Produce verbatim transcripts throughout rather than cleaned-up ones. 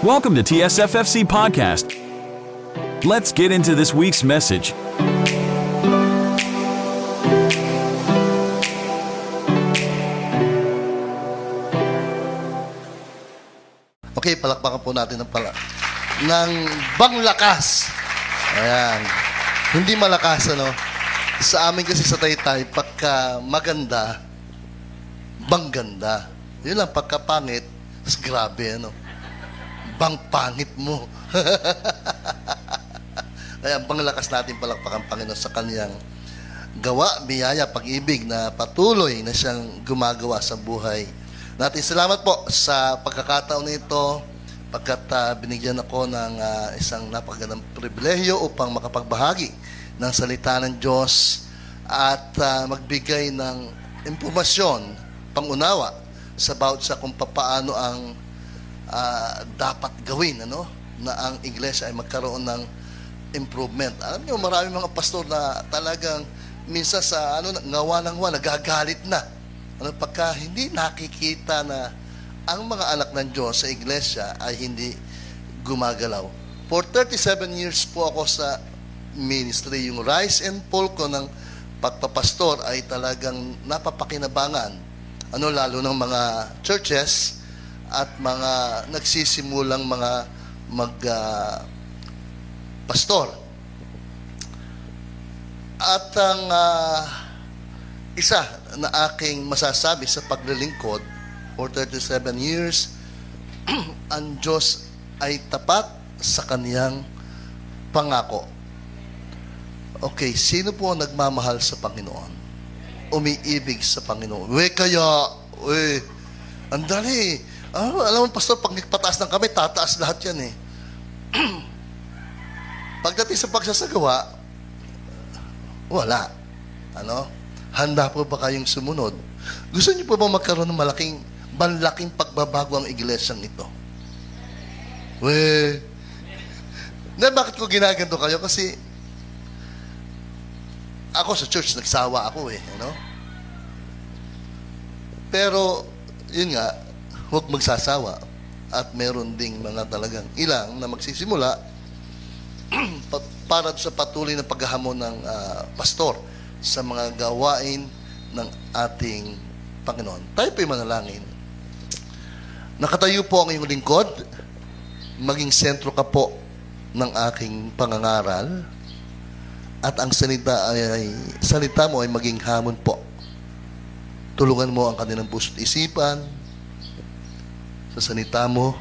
Welcome to T S F F C Podcast. Let's get into this week's message. Okay, palakpakan po natin ng pala. Ng banglakas. Ayan. Hindi malakas, ano? Sa amin kasi sa Taytay, pagka maganda, bangganda. Yun lang, pagka pangit, grabe, ano? Bang pangit mo. Ayan, banglakas natin palakpakan Panginoon sa kanyang gawa, biyaya, pag-ibig na patuloy na siyang gumagawa sa buhay natin. Salamat po sa pagkakataon nito pagkat uh, binigyan ako ng uh, isang napakagandang pribilehyo upang makapagbahagi ng salita ng Diyos at uh, magbigay ng impormasyon, pangunawa sa bawat sa kung paano ang uh, dapat gawin, ano, na ang Iglesia ay magkaroon ng improvement. Alam niyo, marami mga pastor na talagang minsan sa ano, ngawa-nangwa, nagagalit na. Ano, pagka hindi nakikita na ang mga anak ng Diyos sa iglesia ay hindi gumagalaw. For thirty-seven years po ako sa ministry. Yung rise and fall ko ng pagpapastor ay talagang napapakinabangan. Ano, lalo ng mga churches at mga nagsisimulang mga mag-pastor. Uh, at ang uh, isa na aking masasabi sa paglilingkod for thirty-seven years, ang Diyos ay tapat sa kaniyang pangako. Okay, sino po ang nagmamahal sa Panginoon? Umiibig sa Panginoon. We kaya, we, andali. Ah, alam mo, pastor, pag pataas ng kami, tataas lahat yan eh. Pagdating sa pagsasagawa, wala. Ano? Handa po ba kayong sumunod? Gusto niyo po ba magkaroon ng malaking, malaking pagbabago ang iglesyang ito? Weh. Na, bakit ko ginaganto kayo? Kasi ako sa church, nagsawa ako eh. You know? Pero, yun nga, huwag magsasawa. At meron ding mga talagang ilang na magsisimula para sa patuloy na paghahamon ng uh, pastor sa mga gawain ng ating Panginoon. Tayo po'y manalangin. Nakatayo po ang iyong lingkod, maging sentro ka po ng aking pangangaral, at ang salita, ay, salita mo ay maging hamon po. Tulungan mo ang kanilang puso't isipan, sa salita mo,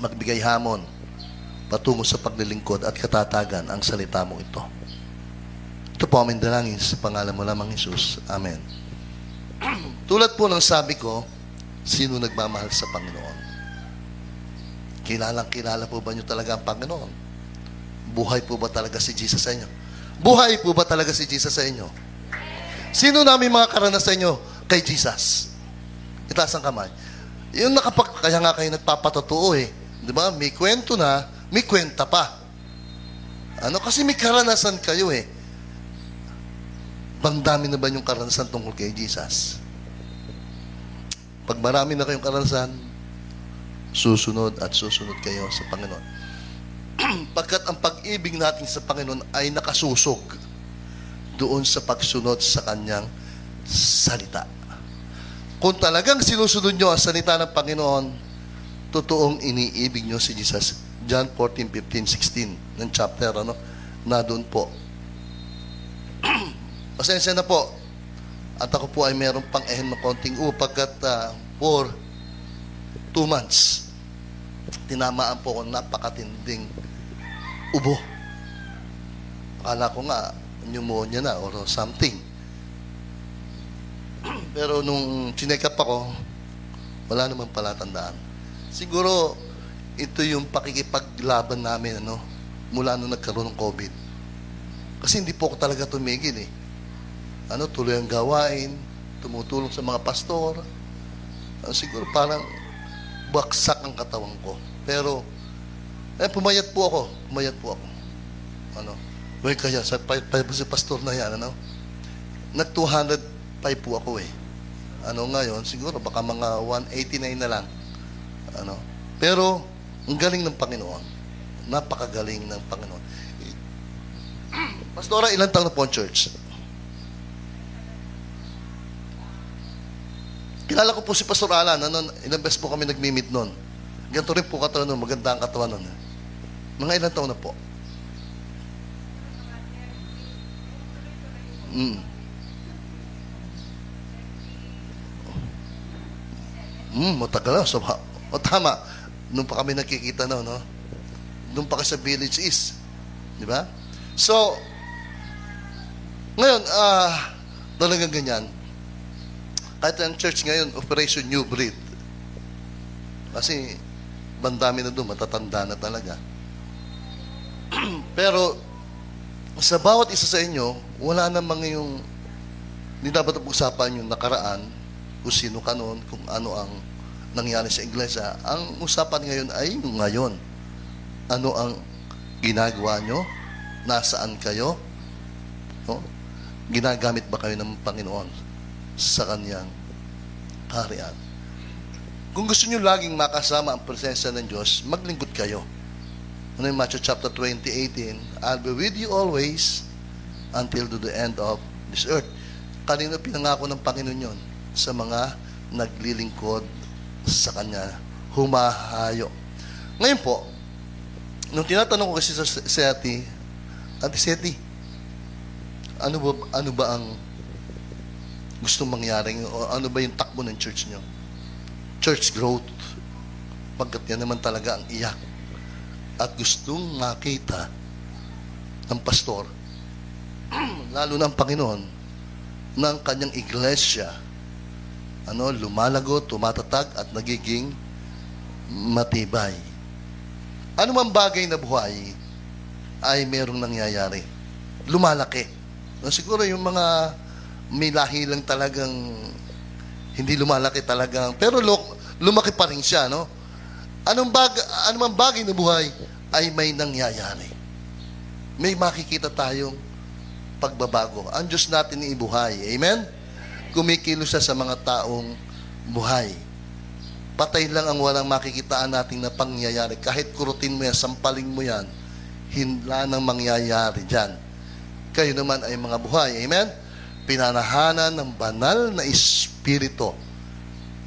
magbigay hamon patungo sa paglilingkod at katatagan ang salita mo ito. Ito po aming dalangin sa pangalan mo lamang, Jesus. Amen. Tulad po ng sabi ko, sino nagmamahal sa Panginoon? Kilalang kilala po ba niyo talaga ang Panginoon? Buhay po ba talaga si Jesus sa inyo? Buhay po ba talaga si Jesus sa inyo? Sino namin mga karanasan niyo kay Jesus? Itaas ang kamay. Yung nakapag... Kaya nga kayo nagpapatotoo eh. Di ba? May kwento na, may kwenta pa. Ano? Kasi may karanasan kayo eh. Bang dami na ba yung karanasan tungkol kay Jesus? Pag marami na kayong karanasan, susunod at susunod kayo sa Panginoon. Pagkat ang pag-ibig natin sa Panginoon ay nakasusog doon sa pagsunod sa kanyang salita. Kung talagang sinusunod nyo ang salita ng Panginoon, totoong iniibig nyo si Jesus. John fourteen, fifteen, sixteen ng chapter, ano, na doon po. Pasensya na po. At ako po ay meron pang ehem na konting upag at uh, for two months. Tinamaan po ako napakatinding ubo. Akala ko nga, pneumonia na or something. Pero nung chinek up ako, wala naman palatandaan. Siguro, ito yung pakikipaglaban namin, ano, mula nung nagkaroon ng COVID. Kasi hindi po ako talaga tumigil eh. Ano, tuloy ang gawain, tumutulong sa mga pastor. Ano, siguro parang baksak ang katawan ko. Pero, eh, pumayat po ako. Pumayat po ako. Ano, well, kaya sa pa, pa, si pastor na yan, ano, nag two oh five po ako eh. Ano ngayon, siguro baka mga one eighty-nine na lang. Ano, pero, Ang galing ng Panginoon. Napakagaling ng Panginoon. Pastora, ilang taon na po ang church? Kilala ko po si Pastor Alan. Ano, ilang beses po kami nagmi-meet noon. Ganito rin po katawan noon. Maganda ang katawan noon. Mga ilang taon na po? Mm. Mm, matagal na. So, o tama. Noon pa kami nakikita noon, no? Doon pa kasi sa Village East. Di ba? So, ngayon, ah, uh, talagang ganyan. Kahit ang church ngayon, Operation New Breed. Kasi, bandami na doon, matatanda na talaga. Pero, sa bawat isa sa inyo, wala namang yung, hindi dapat pag-usapan yung nakaraan, kung sino ka noon, kung ano ang nangyari sa iglesia. Ang usapan ngayon ay yung ngayon. Ano ang ginagawa nyo? Nasaan kayo? No? Ginagamit ba kayo ng Panginoon sa Kanyang kaharian? Kung gusto nyo laging makasama ang presensya ng Diyos, maglingkod kayo. Ano yung Matthew chapter twenty, eighteen? I'll be with you always until to the end of this earth. Kanino pinangako ng Panginoon yun? Sa mga naglilingkod sa Kanya, humahayo. Ngayon po, nung tinatanong ko kasi sa Sethy, Ate Sethy, ano ba, ano ba ang gusto mangyaring, o ano ba yung takbo ng church nyo? Church growth. Pagkat yan naman talaga ang iyak. At gustong makita ng pastor, lalo ng Panginoon, ng kanyang iglesia, ano, lumalago, tumatatag, at nagiging matibay. Ano mang bagay na buhay, ay merong nangyayari. Lumalaki. Siguro yung mga may lahi lang talagang hindi lumalaki talagang, pero look, lumaki pa rin siya, no? Anong bag, anumang bagay na buhay ay may nangyayari. May makikita tayong pagbabago. Ang Diyos natin ibuhay. Amen? Kumikilos siya sa mga taong buhay. Patay lang ang walang makikitaan natin na pangyayari. Kahit kurutin mo yan, sampaling mo yan, hinla nang mangyayari dyan. Kayo naman ay mga buhay. Amen? Pinanahanan ng banal na espiritu,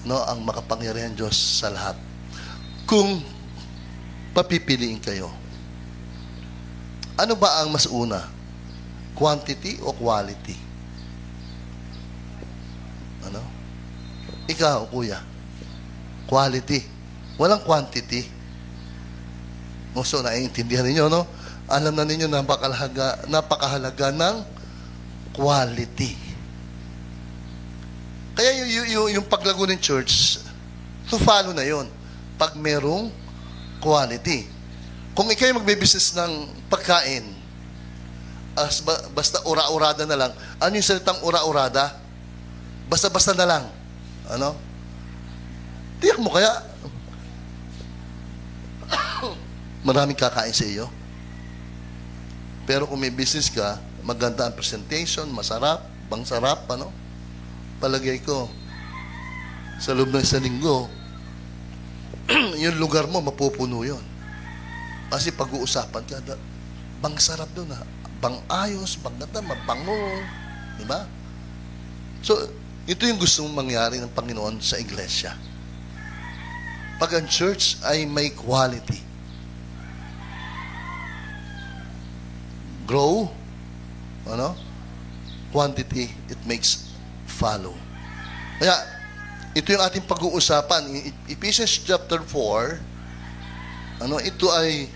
no, ang makapangyarihan Diyos sa lahat. Kung papipiliin kayo, ano ba ang mas una? Quantity o quality? Ano? Ikaw, kuya. Quality. Walang quantity. So, naiintindihan ninyo, no? Alam na ninyo, napakahalaga, napakahalaga ng quality. Kaya yung, yung, yung paglago ng church, to follow na yun. Pag merong quality. Kung ikay magbe-business ng pagkain, as ba, basta ura-urada na lang. Ano yung salitang ura-urada? Basta-basta na lang. Ano? Tiyak mo kaya, maraming kakain sa iyo. Pero kung may business ka, maganda ang presentation, masarap, bangsarap, ano? Palagay ko, sa loob ng isang linggo, yung lugar mo, mapupuno yun. Kasi pag-uusapan ka, bangsarap doon, ha? Bangayos, bangganda, mabango. Diba? So, ito yung gusto mong mangyari ng Panginoon sa iglesia. Pag ang church ay may quality, grow, ano? Quantity, it makes follow. Kaya, ito yung ating pag-uusapan. Ephesians chapter four, ano, ito ay,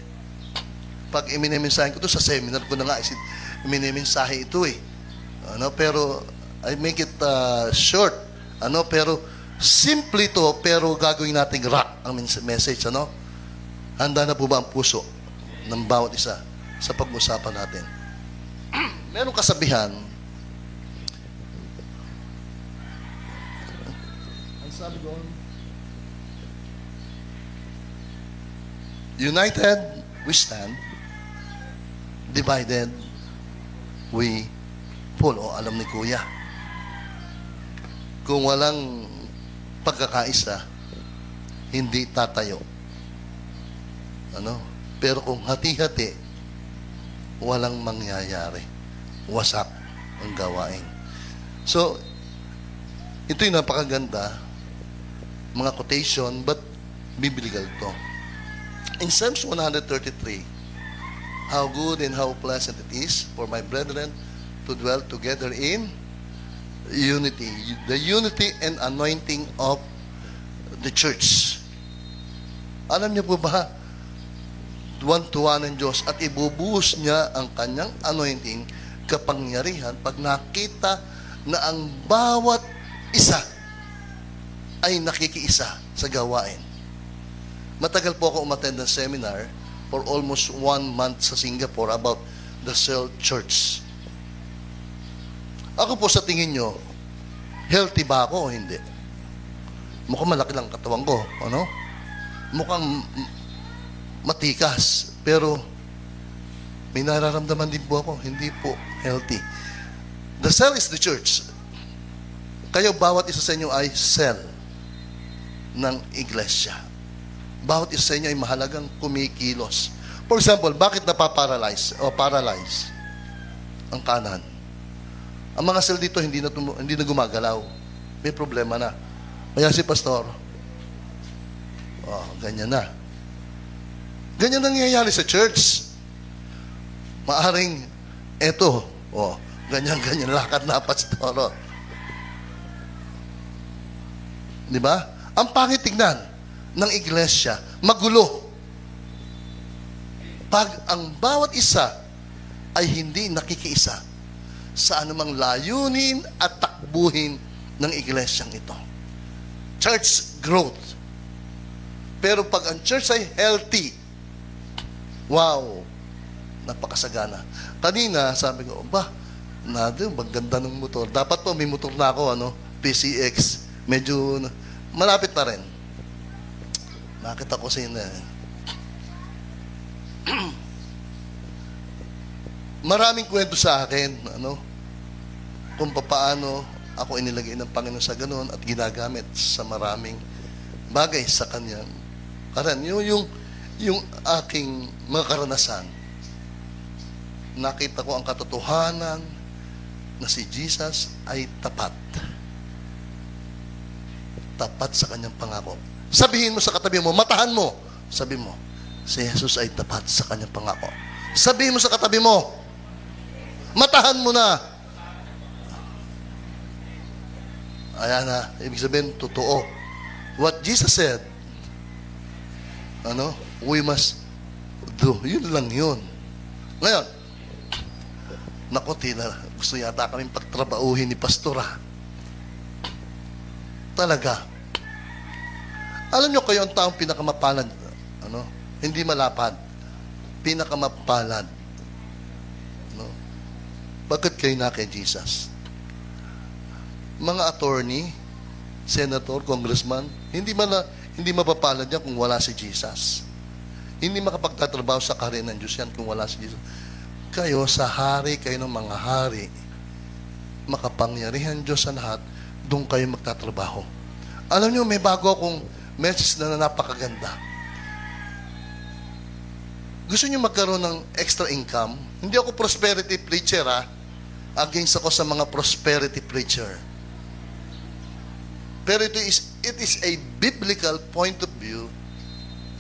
pag iminemensahe ko ito, sa seminar ko na nga, iminemensahe ito eh. Ano, pero, I make it uh, short. Ano, pero, simple ito, pero gagawin natin rock ang message, ano? Handa na po ba ang puso ng bawat isa sa pag-usapan natin? Merong kasabihan. Ang sabi doon, united we stand, divided we fall. O, alam ni Kuya. Kung walang pagkakaisa, hindi tatayo Ano? Pero kung hati-hati, walang mangyayari. Wasak ang gawain. So, ito'y napakaganda, mga quotation, but biblical to. In Psalms one thirty-three, how good and how pleasant it is for my brethren to dwell together in unity. The unity and anointing of the church. Alam niyo po ba, duwan-tuwa ng Diyos at ibubuhos niya ang kanyang anointing, kapangyarihan, pag nakita na ang bawat isa ay nakikiisa sa gawain. Matagal po ako umattend ng seminar for almost one month sa Singapore about the cell church. Ako po, sa tingin nyo, healthy ba ako o hindi? Mukhang malaki lang katawan ko, ano? Mukhang matikas, pero may nararamdaman din po ako, hindi po healthy. The cell is the church. Kayo, bawat isa sa inyo ay cell ng iglesia. Bawat isa sa inyo ay mahalagang kumikilos. For example, bakit napaparalyze o paralyze ang kanan? Ang mga cell dito hindi na, tum- hindi na gumagalaw. May problema na. Kaya si pastor, oh, ganyan na. Ganyan nangyayari sa church. Maaring eto, oh, ganyan-ganyan lakad na pastor, oh. Di ba? Ang pangit tignan ng iglesia, magulo. Pag ang bawat isa ay hindi nakikiisa sa anumang layunin at takbuhin ng iglesyang ito. Church growth. Pero pag ang church ay healthy, wow, napakasagana. Kanina, sabi ko, ba, nado, maganda ng motor. Dapat po, may motor na ako, ano, P C X. Medyo malapit na rin. Nakita ko sa inyo. Maraming kwento sa akin, ano, kung paano ako inilagay ng Panginoon sa ganoon at ginagamit sa maraming bagay sa kanyang karan. Yung, yung, yung aking mga karanasan, nakita ko ang katotohanan na si Jesus ay tapat. Tapat sa kanyang pangako. Sabihin mo sa katabi mo, matahan mo, sabi mo, si Jesus ay tapat sa kanyang pangako. Sabihin mo sa katabi mo, matahan mo na. Ayan na, ibig sabihin, totoo. What Jesus said, ano, we must do. Yun lang yun. Ngayon, naku, tila, gusto yata kaming pagtrabahuhin ni pastora. Talaga. Alam nyo, kayo ang taong pinakamapalad. Ano? Hindi malapad. Pinakamapalad. Ano? Bakit kayo na kay Jesus? Mga attorney, senator, congressman, hindi, mala, hindi mapapalad yan kung wala si Jesus. Hindi makapagtatrabaho sa kaharian ng Diyos yan kung wala si Jesus. Kayo, sa hari, kayo ng mga hari, makapangyarihan Diyos sa lahat, doon kayo magtatrabaho. Alam niyo, may bago akong message na napakaganda. Gusto niyo magkaroon ng extra income? Hindi ako prosperity preacher, ha? Against ako sa mga prosperity preacher. Pero it is, it is a biblical point of view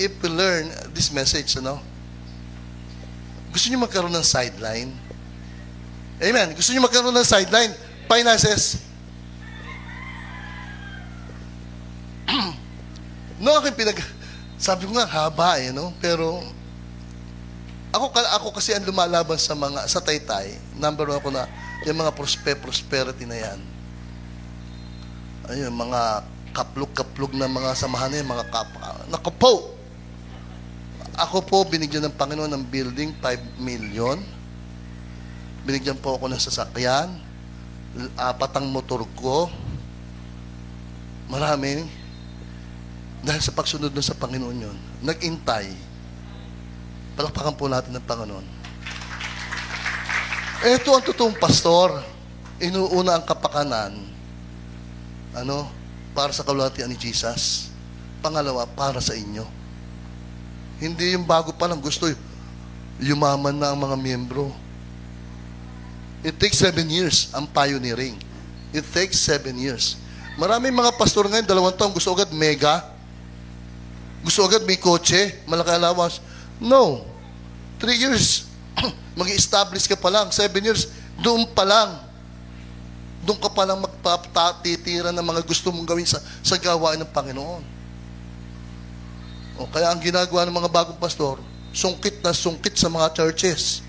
if we learn this message, ano? Gusto niyo magkaroon ng sideline? Amen. Gusto niyo magkaroon ng sideline? Finances. No, aking pinag... Sabi ko nga, haba eh, no? Pero, ako, ako kasi ang lumalaban sa mga, sa Taytay, number one ako na, yung mga prosper, prosperity na yan. Ayun, mga kaplug-kaplug na mga samahan na yan, mga kap... Naku po! Ako po, binigyan ng Panginoon ng building, five million. Binigyan po ako ng sasakyan, apatang motor ko, maraming... Dahil sa pagsunod nun sa Panginoon yun, nag-intay. Palakpakan po natin ng Panginoon. Ito ang totoong pastor. Inuuna ang kapakanan, ano, para sa kalwatian ni Jesus. Pangalawa, para sa inyo. Hindi yung bago pa lang. Gusto yumaman na ang mga miyembro. It takes seven years ang pioneering. It takes seven years. Maraming mga pastor ngayon, dalawang taong, gusto agad mega. Gusto agad may kotse, malaki allowance. No. Three years, mag-establish ka pa lang. Seven years, doon pa lang. Doon ka palang magpapatitira ng mga gusto mong gawin sa, sa gawain ng Panginoon. O, kaya ang ginagawa ng mga bagong pastor, sungkit na sungkit sa mga churches.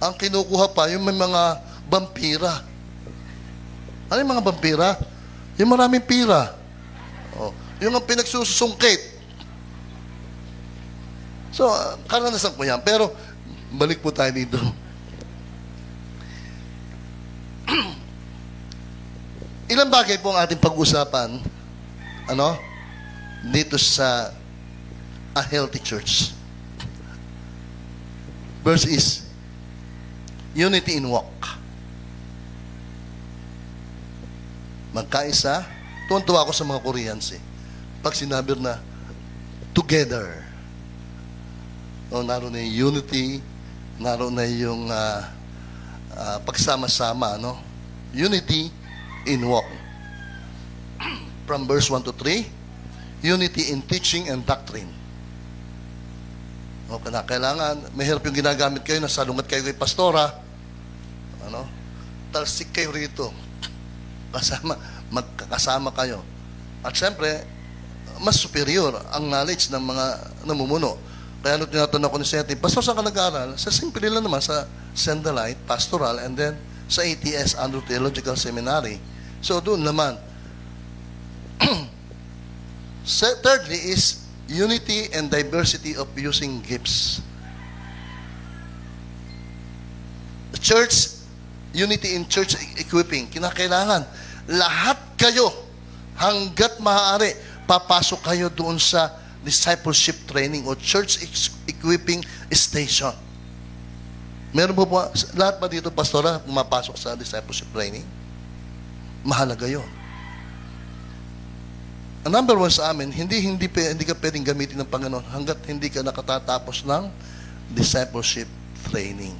Ang kinukuha pa, yung may mga bampira. Ano yung mga bampira? Yung maraming pira. O, yung ang pinagsusungkit. So, karanasan ko yan. Pero, balik po tayo dito. Ilang bagay po ang ating pag-usapan ano dito sa a healthy church. Verse is unity in walk. Magkaisa. Tuwan-tuwa ako sa mga Koreans eh. Pag sinabi na together. O, naroon na yung unity, naroon na yung uh, uh, pagsama-sama, ano? Unity in walk. From verse one to three, unity in teaching and doctrine. Okay na, kailangan, mahirap yung ginagamit kayo, nasalungat kayo kay pastora, ano, talsik kayo rito, kasama, magkakasama kayo. At syempre, mas superior ang knowledge ng mga namumuno. Kaya ano tinatanong ko ni Sethy, pastor saan ka nag-aaral? Sa simple lang naman, sa Send the Light, pastoral, and then sa A T S, Andrew Theological Seminary. So, doon naman. Thirdly is unity and diversity of using gifts. Church, unity in church equipping. Kinakailangan. Lahat kayo, hanggat maaari, papasok kayo doon sa discipleship training o church equipping station. Meron po po, lahat ba dito, pastora, pumapasok sa discipleship training? Mahalaga yun. Ang number one sa amin, hindi, hindi, hindi ka pwedeng gamitin ng Panginoon hanggat hindi ka nakatatapos ng discipleship training.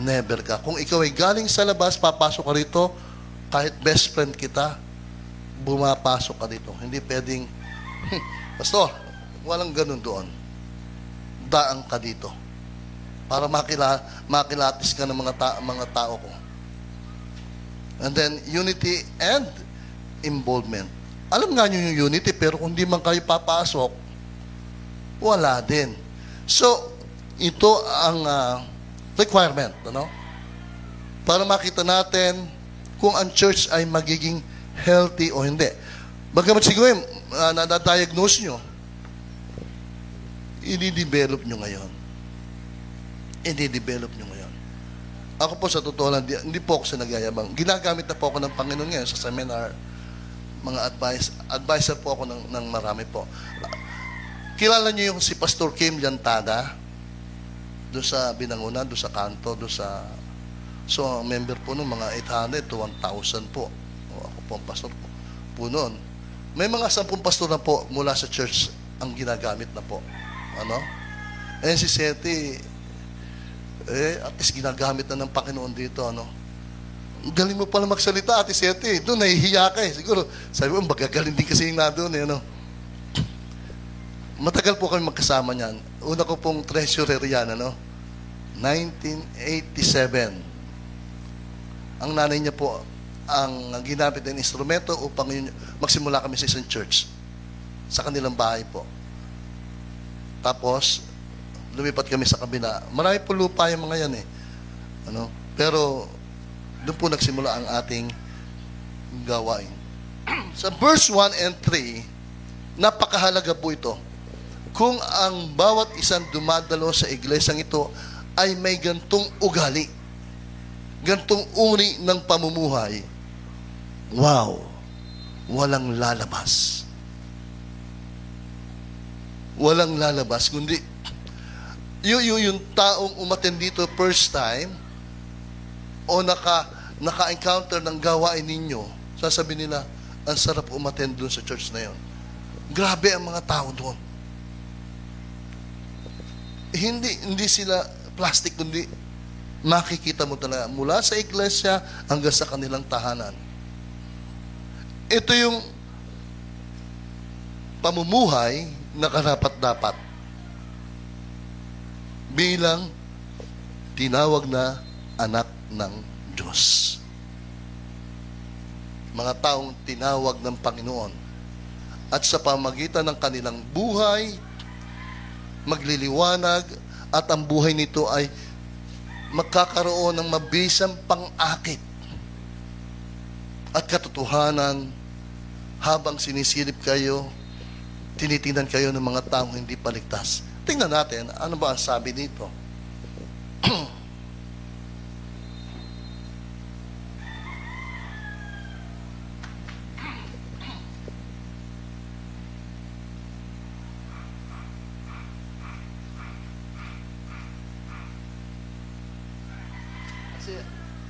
Never ka. Kung ikaw ay galing sa labas, papasok ka rito, kahit best friend kita, bumapasok ka dito. Hindi pwedeng, pastor, walang ganun doon. Daan ka dito. Para makila, makilatis ka ng mga, ta, mga tao ko. And then, unity and involvement. Alam nga nyo yung unity, pero kung di man kayo papasok, wala din. So, ito ang uh, requirement. Ano? Para makita natin kung ang church ay magiging healthy o hindi. Bagamat siguro yung uh, nadadiagnose nyo, i-develop nyo ngayon. I-develop nyo ngayon. Ako po sa totoo lang, hindi po ako sa nagyayabang. Ginagamit na po ako ng Panginoon ngayon sa seminar, mga advice, advisor po ako ng, ng marami po. Kilala nyo yung si Pastor Kim Yantada, doon sa Binangunan, doon sa Kanto, doon sa... So, member po nung mga eight hundred to one thousand po. O, ako po ang pastor po, po noon. May mga sampung pastor na po mula sa church ang ginagamit na po. Ano? Eh, si Sethy... Eh, at least ginagamit na ng Panginoon dito, ano? Galing mo pala magsalita, Ate Sethy. Doon, nahihiya ka eh. Siguro, sabi mo, magagaling din kasi yung nadoon eh, ano? Matagal po kami magkasama niyan. Una ko pong treasurer yan, ano? nineteen eighty-seven. Ang nanay niya po, ang ginamit ng instrumento upang yun, magsimula kami sa isang church. Sa kanilang bahay po. Tapos, lumipat kami sa kabila. Marami po lupa yung mga yan eh. Ano? Pero, doon po nagsimula ang ating gawain. Sa verse one and three, napakahalaga po ito. Kung ang bawat isang dumadalo sa iglesyang ito ay may gantong ugali, gantong uri ng pamumuhay, wow, walang lalabas. Walang lalabas, kundi Yung, yung, yung taong umaten dito first time o naka, naka-encounter ng gawain ninyo, sasabihin nila, ang sarap umaten doon sa church na yon. Grabe ang mga tao doon. Hindi, hindi sila plastic, kundi makikita mo talaga mula sa iglesia hanggang sa kanilang tahanan. Ito yung pamumuhay na karapat-dapat bilang tinawag na anak ng Diyos. Mga taong tinawag ng Panginoon at sa pamagitan ng kanilang buhay, magliliwanag at ang buhay nito ay magkakaroon ng mabisang pang-akit at katotohanan habang sinisilip kayo, tinitingnan kayo ng mga taong hindi paligtas. Tingnan natin, ano ba ang sabi dito?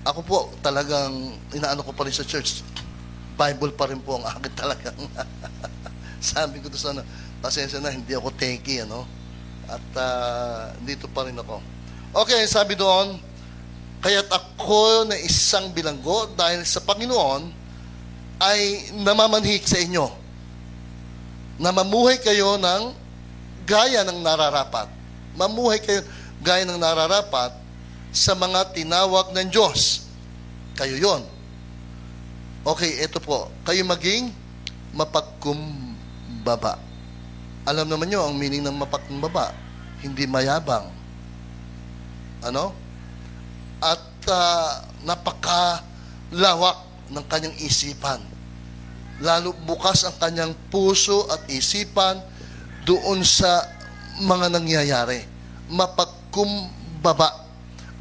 Ako po, talagang, inaano ko pa rin sa church, Bible pa rin po ang akin talagang. Sabi ko to sana, pasensya na, hindi ako tanky, ano? At uh, dito pa rin ako. Okay, sabi doon, kaya't ako na isang bilanggo dahil sa Panginoon ay namamanhik sa inyo na mamuhay kayo ng gaya ng nararapat. Mamuhay kayo gaya ng nararapat sa mga tinawag ng Diyos. Kayo yon. Okay, ito po. Kayo maging mapagkumbaba. Alam naman nyo, ang meaning ng mapagkumbaba, hindi mayabang. Ano? At uh, napakalawak ng kanyang isipan. Lalo bukas ang kanyang puso at isipan doon sa mga nangyayari. Mapagkumbaba.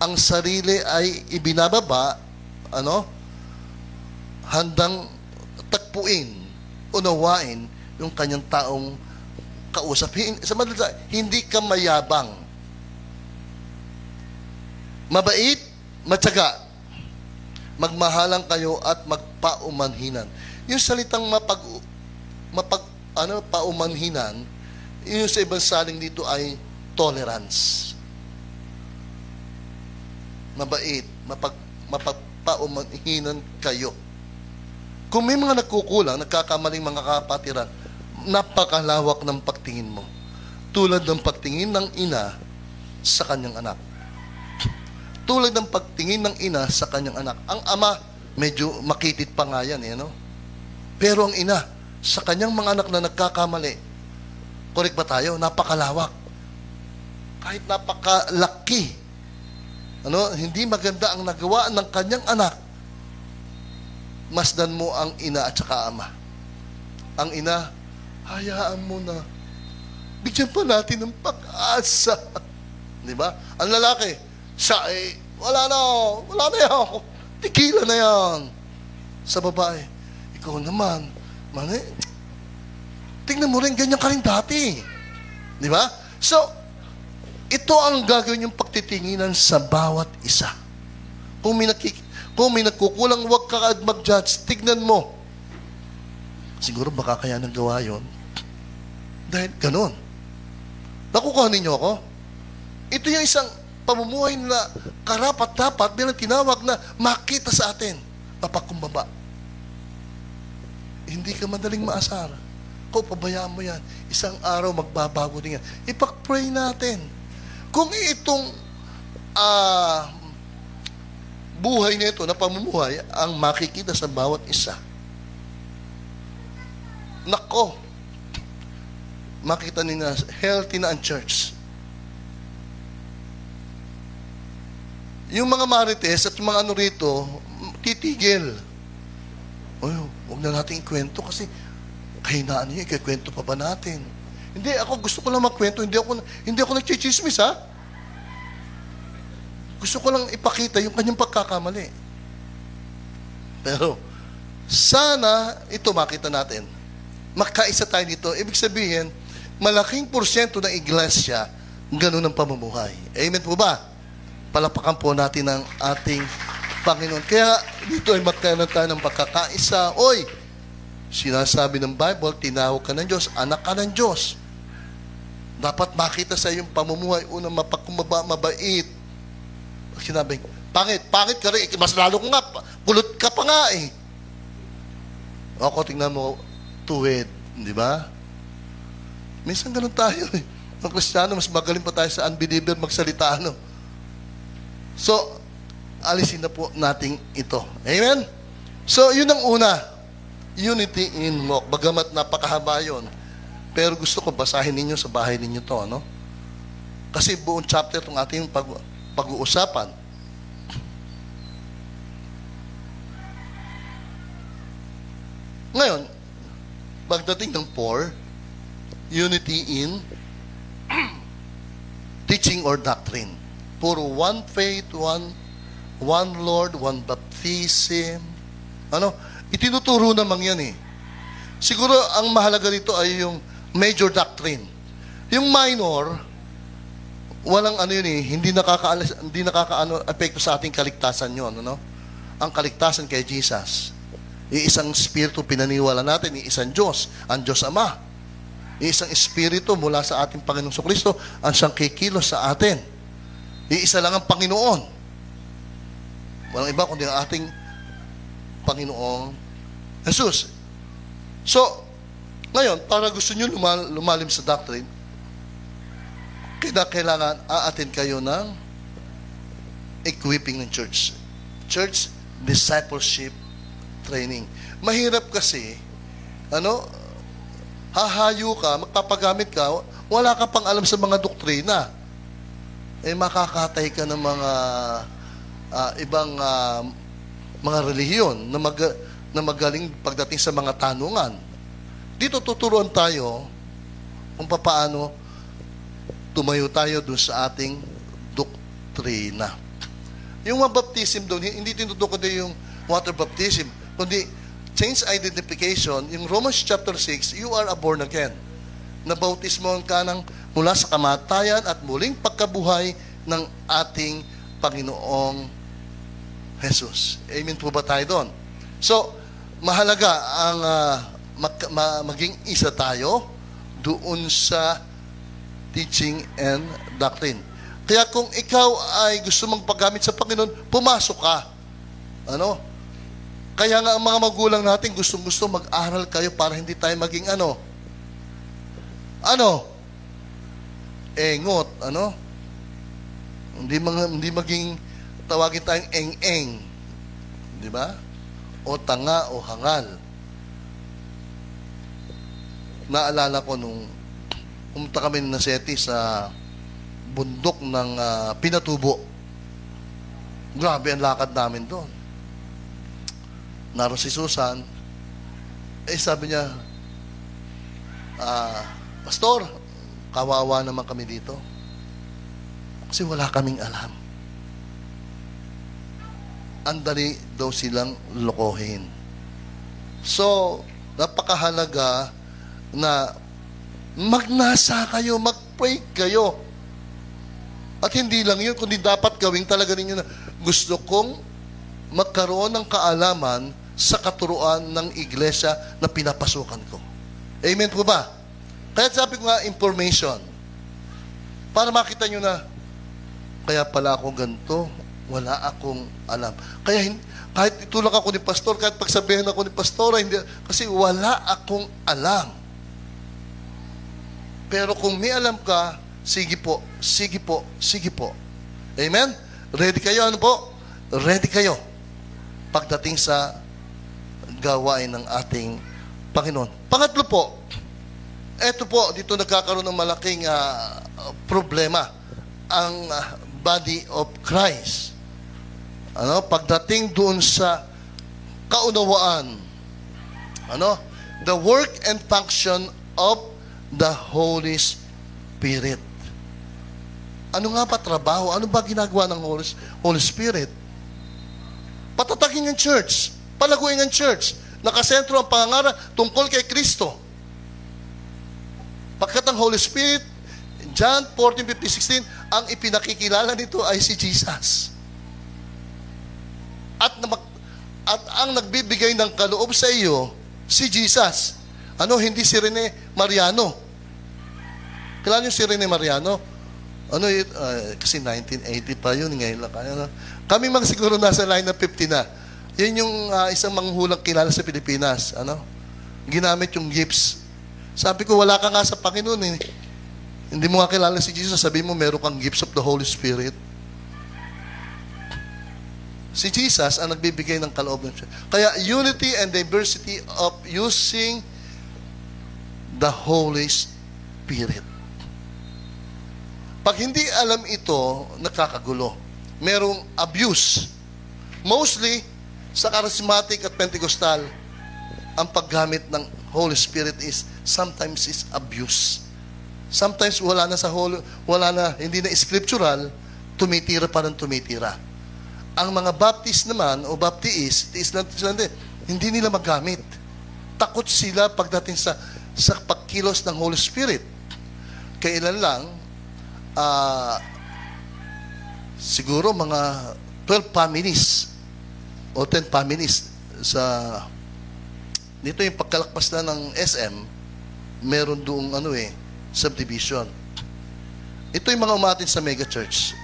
Ang sarili ay ibinababa, ano, handang takpuin, unawain yung kanyang taong kausap. Sa madalita, hindi ka mayabang. Mabait, matyaga. Magmahalan kayo at magpaumanhinan. Yung salitang mapag, mapag ano, paumanhinan, yung sa ibang saling dito ay tolerance. Mabait, mapag, mapagpaumanhinan kayo. Kung may mga nagkukulang, nagkakamaling mga kapatiran, napakalawak ng pagtingin mo. Tulad ng pagtingin ng ina sa kanyang anak. Tulad ng pagtingin ng ina sa kanyang anak. Ang ama, medyo makitit pa nga yan, eh, no? Pero ang ina, sa kanyang mga anak na nagkakamali, correct ba tayo? Napakalawak. Kahit napakalaki, ano, hindi maganda ang nagawa ng kanyang anak. Masdan mo ang ina at saka ama. Ang ina, hayaan mo na. Bigyan pa natin ng pag-asa. Di ba? Ang lalaki, siya eh, wala na, wala na yan. Tigilan na yan. Sa babae, ikaw naman, mani, tingnan mo rin, ganyan ka rin dati. Di ba? So, ito ang gagawin yung pagtitinginan sa bawat isa. Kung may, nakik- kung may nagkukulang, huwag ka mag-judge. Tignan mo. Siguro baka kaya nagawa yun. Dahil ganun. Nakukuha ninyo ako? Ito yung isang pamumuhay na karapat-dapat bilang tinawag na makita sa atin. Mapagkumbaba. Hindi ka madaling maasar. Kung pabayaan mo yan, isang araw magbabago din yan. Ipag-pray natin. Kung itong uh, buhay nito na pamumuhay ang makikita sa bawat isa, nako, makita nila healthy na ang church. Yung mga marites at yung mga ano rito, titigil. Oy, huwag na natin ikwento kasi kahinaan niyo, ikikwento pa ba natin? Hindi, ako gusto ko lang magkwento. Hindi ako, hindi ako nagchichismis, ha? Gusto ko lang ipakita yung kanyang pagkakamali. Pero, sana ito makita natin. Magkaisa tayo dito. Ibig sabihin, malaking porsyento ng iglesia, ganun ang pamumuhay. Amen po ba? Palapakan po natin ang ating Panginoon. Kaya dito ay magkaroon tayo ng pagkakaisa. Oy, Sinasabi ng Bible, tinawag ka ng Diyos, anak ka ng Diyos. Dapat makita sa iyong pamumuhay, unang mapakumbaba, mabait. Sinabi, pangit, pangit ka rin, mas lalo ko nga, pulot ka pa nga eh. Ako, tingnan mo, tuwid, di ba? Minsan ganun tayo eh. Ang Kristiyano, mas magaling pa tayo sa unbeliever magsalita, ano? So, alisin na po natin ito. Amen? So, yun ang una. Unity in walk. Bagamat napakahaba yun. Pero gusto ko basahin ninyo sa bahay ninyo to, ano? Kasi buong chapter itong ating pag pag-uusapan. Ngayon, pagdating ng four, unity in teaching or doctrine. Puro one faith, one one Lord, one baptism. Ano? Itinuturo namang yan eh. Siguro ang mahalaga dito ay yung major doctrine. Yung minor, walang ano yun eh, hindi nakakaalis, hindi nakakaano epekto sa ating kaligtasan yun, ano? Ang kaligtasan kay Jesus. Iisang espiritu pinaniwala natin, iisang Diyos, ang Diyos Ama. Iisang espiritu mula sa ating Panginoong Jesucristo ang siyang kikilos sa atin. Iisa lang ang Panginoon. Walang iba kundi ang ating Panginoong Jesus. So, ngayon, para gusto nyo lumal lumalim sa doctrine, kailangan a-attend kayo ng equipping ng church. Church discipleship training. Mahirap kasi, ano, hahayo ka, magpapagamit ka, wala ka pang alam sa mga doktrina. Eh, makakatay ka ng mga uh, ibang uh, mga relihiyon na, mag na magaling pagdating sa mga tanungan. Dito tuturuan tayo kung paano tumayo tayo dun sa ating doktrina. Yung mga baptism doon, hindi tinutukoy din yung water baptism, kundi change identification, yung Romans chapter six, you are a born again. Nabautismohan ka ng mula sa kamatayan at muling pagkabuhay ng ating Panginoong Jesus. Amen po ba tayo doon? So, mahalaga ang uh, mag ma maging isa tayo doon sa teaching and doctrine. Kaya kung ikaw ay gusto mong paggamit sa Panginoon, pumasok ka. Ano? Kaya nga ang mga magulang natin, gustong-gusto mag-aral kayo para hindi tayo maging ano? Ano? Engot, ano? Hindi, mga, hindi maging tawagin tayong eng-eng. Di ba? O tanga o hangal. Naalala ko nung pumunta kami na Sethy sa bundok ng uh, Pinatubo. Grabe ang lakad namin doon. Naroon si Susan, eh sabi niya, ah, Pastor, kawawa naman kami dito. Kasi wala kaming alam. Andali daw silang lokohin. So, napakahalaga na magnasa kayo, mag-pray kayo. At hindi lang yun, kundi dapat gawing talaga ninyo na gusto kong magkaroon ng kaalaman sa katuruan ng iglesia na pinapasukan ko. Amen po ba? Kaya sabi ko nga, information. Para makita nyo na, kaya pala ako ganito, wala akong alam. Kaya kahit itulak ako ni Pastor, kahit pagsabihin ako ni Pastora, hindi, kasi wala akong alam. Pero kung may alam ka, sige po, sige po, sige po. Amen? Ready kayo? Ano po? Ready kayo pagdating sa gawain ng ating Panginoon. Pangatlo po, eto po, dito nagkakaroon ng malaking uh, problema, ang uh, body of Christ. Ano, pagdating doon sa kaunawaan, ano, the work and function of the Holy Spirit. Ano nga pa trabaho? Ano ba ginagawa ng Holy, Holy Spirit? Patatagin ang church. Palaguin ang church. Nakasentro ang pangarap tungkol kay Kristo. Pagkat ang Holy Spirit, John fourteen fifteen sixteen, ang ipinakikilala nito ay si Jesus. At, na, at ang nagbibigay ng kaloob sa iyo, si Jesus. Ano, hindi si Rene Mariano. Kailan yung si Rene Mariano? Ano, uh, kasi nineteen eighty pa yun, ngayon lang. Ano? Kami mang siguro nasa line na fifty na. Yun yung uh, isang manghulang kilala sa Pilipinas. Ano? Ginamit yung gifts. Sabi ko, wala ka nga sa Panginoon eh. Hindi mo nga kilala si Jesus, sabi mo meron kang gifts of the Holy Spirit. Si Jesus ang nagbibigay ng kaloob ng siya. Kaya unity and diversity of using the Holy Spirit. Pag hindi alam ito, nakakagulo. Merong abuse. Mostly sa charismatic at Pentecostal, ang paggamit ng Holy Spirit is sometimes is abuse. Sometimes wala na sa Holy, wala na, hindi na scriptural, tumitira pa ng tumitira. Ang mga Baptist naman, o Baptist, hindi nila magamit. Takot sila pagdating sa, sa pagkilos ng Holy Spirit. Kailan lang, uh, siguro mga twelve families o ten families sa, dito yung pagkalakpas na ng S M, meron doong ano eh, subdivision. Ito yung mga umatin sa megachurch.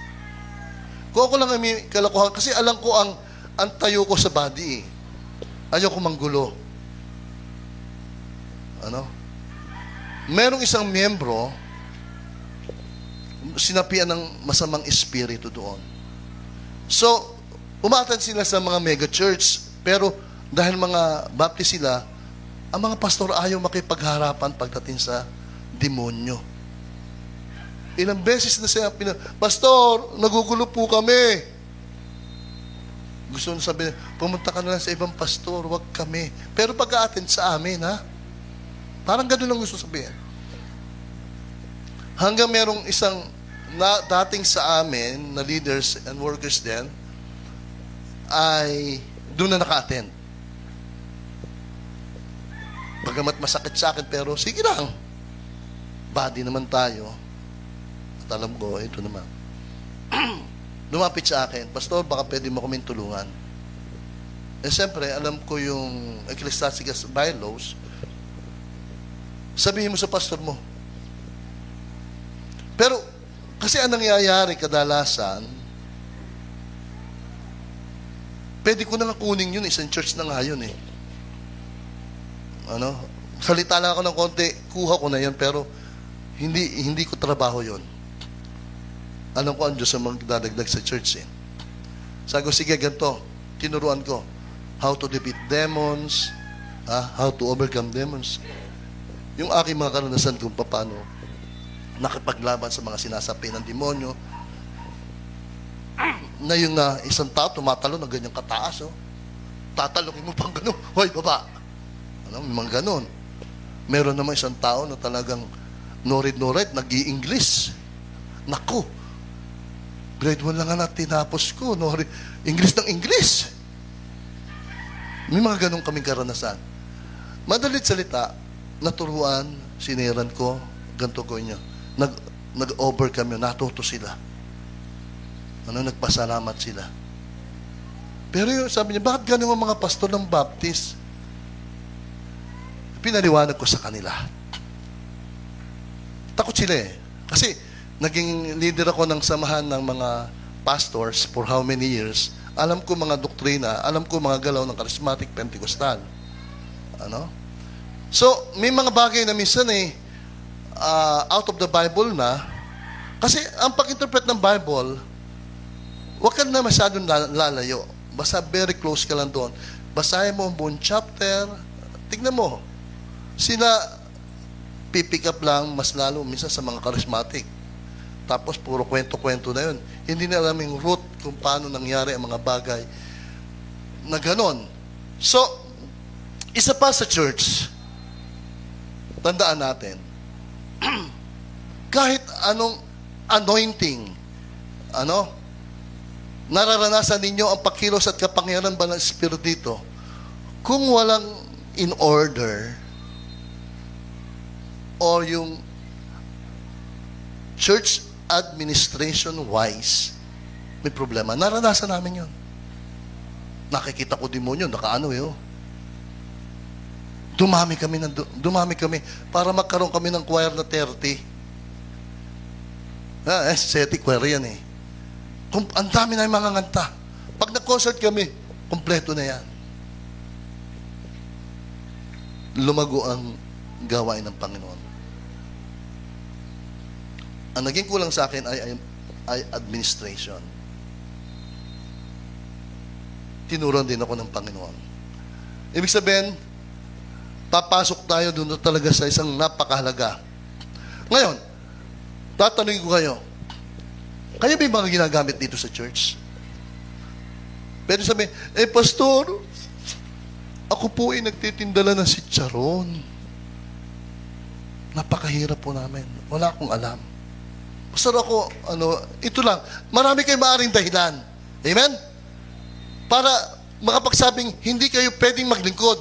Kung ako lang may kalakuhan, kasi alam ko ang, ang tayo ko sa body eh. Ayaw ko manggulo. Ano? Merong isang miyembro, sinapian ng masamang espiritu doon. So, umatan sila sa mga mega-church, pero dahil mga Baptist sila, ang mga pastor ayaw makipagharapan pagdating sa demonyo. Ilang beses na siya, Pastor, nagugulo po kami. Gusto nang sabihin, pumunta ka na lang sa ibang pastor, wag kami. Pero pag-a-attend sa amin, ha? Parang gano'n lang gusto sabihin. Hanggang merong isang na, dating sa amin, na leaders and workers din, ay doon na naka-attend. Bagamat masakit sa akin, pero sige lang. Body naman tayo. Alam ko, ito naman. Lumapit sa akin, Pastor, baka pwede mo kaming tulungan. Eh, siyempre, alam ko yung ecclesiastical bylaws. Sabihin mo sa pastor mo. Pero, kasi ang nangyayari kadalasan, pwede ko na kunin yun, isang church na nga yun eh. Ano? Salita lang ako ng konti, kuha ko na yun, pero hindi, hindi ko trabaho yun. Alam ko ang Diyos ang magdadagdag sa church eh. Sabi ko, sige, ganito. Tinuruan ko. How to defeat demons. Ah, how to overcome demons. Yung aking mga karanasan kung paano nakipaglaban sa mga sinasapi ng demonyo. Na yung uh, isang tao tumatalo na ganyang kataas. Oh. Tatalokin mo pang gano'n. Hoy, baba! Ano, may mga gano'n. Meron naman isang tao na talagang norid-norid, nag-i-English. Naku! Grade one lang nga na tinapos ko. No? English ng English. May mga ganong kaming karanasan. Madalit salita, naturuan, siniran ko, ganito ko inyo. Nag, nag-overcome yun, natuto sila. Ano, nagpasalamat sila. Pero yung sabi niya, bakit ganun ang mga pastor ng Baptist? Pinaliwanag ko sa kanila. Takot sila eh. Kasi, naging leader ako ng samahan ng mga pastors for how many years. Alam ko mga doktrina, alam ko mga galaw ng charismatic Pentecostal. Ano? So, may mga bagay na minsan eh, uh, out of the Bible na. Kasi ang pag-interpret ng Bible, huwag ka na masyadong lalayo. Basta very close ka lang doon. Basahin mo ang buong chapter, tignan mo. Sila, pipick up lang mas lalo minsan sa mga charismatic. Tapos puro kwento-kwento na yun. Hindi na alam yung root kung paano nangyari ang mga bagay na ganon. So, isa pa sa church, tandaan natin, kahit anong anointing, ano, nararanasan ninyo ang pagkilos at kapangyarihan ba ng Espiritu dito, kung walang in order, or yung church administration-wise, may problema. Naranasan namin yun. Nakikita ko demonyo, nakaano eh. Oh. Dumami kami, ng, dumami kami para magkaroon kami ng choir na thirty. Ah, eh, Sethy choir yan eh. Kung, ang dami na yung mga nganta. Pag nag-concert kami, kompleto na yan. Lumago ang gawain ng Panginoon. Ang naging kulang sa akin ay, ay, ay administration. Tinuruan din ako ng Panginoon. Ibig sabihin, papasok tayo doon talaga sa isang napakahalaga. Ngayon, tatanungin ko kayo, kayo ba yung mga ginagamit dito sa church? Pwede sabihin, eh pastor, ako po ay nagtitindala ng sitsaron. Napakahirap po namin. Wala akong alam. Pastor ako, ano, ito lang. Marami kayo maaring dahilan. Amen? Para makapagsabing hindi kayo pwedeng maglingkod.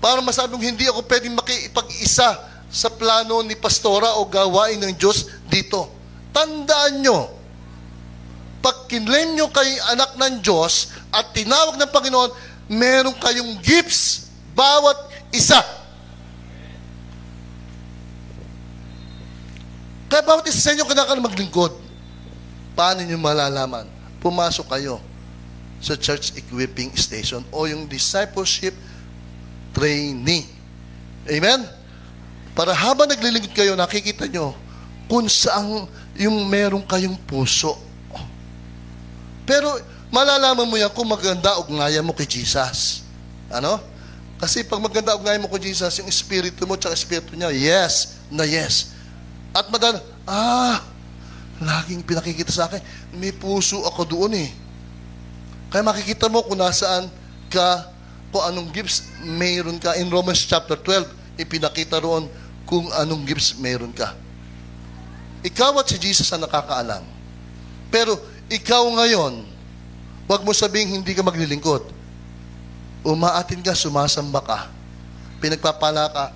Para masabing hindi ako pwedeng makipag-isa sa plano ni pastora o gawain ng Diyos dito. Tandaan nyo, pag kinlaim nyo kay anak ng Diyos at tinawag ng Panginoon, meron kayong gifts bawat isa. Kaya bawat isa sa inyo kinakailangan maglingkod. Paano nyo malalaman? Pumasok kayo sa Church Equipping Station o yung Discipleship Trainee. Amen? Para habang naglilingkod kayo, nakikita nyo kung saan yung meron kayong puso. Pero malalaman mo yan kung maganda ugnaya mo kay Jesus. Ano? Kasi pag maganda ugnaya mo kay Jesus, yung espiritu mo tsaka espiritu niya, yes na yes. At madala, ah, laging pinakikita sa akin, may puso ako doon eh. Kaya makikita mo kung nasaan ka, kung anong gifts mayroon ka. In Romans chapter twelve, ipinakita roon kung anong gifts mayroon ka. Ikaw at si Jesus ang nakakaalam. Pero ikaw ngayon, huwag mo sabing hindi ka maglilingkod. Umaatin ka, sumasamba ka. Pinagpapala ka.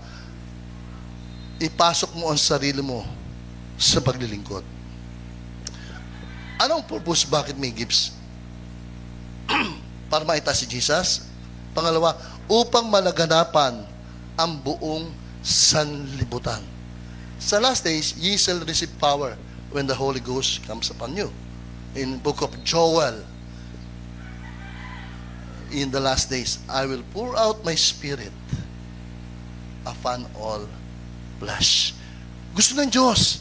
Ipasok mo ang sarili mo sa paglilingkod. Anong purpose? Bakit may gifts? Para maitas si Jesus. Pangalawa, upang malaganapan ang buong sanlibutan. Sa last days, ye shall receive power when the Holy Ghost comes upon you. In book of Joel, in the last days, I will pour out my spirit upon all flesh. Gusto ng Diyos.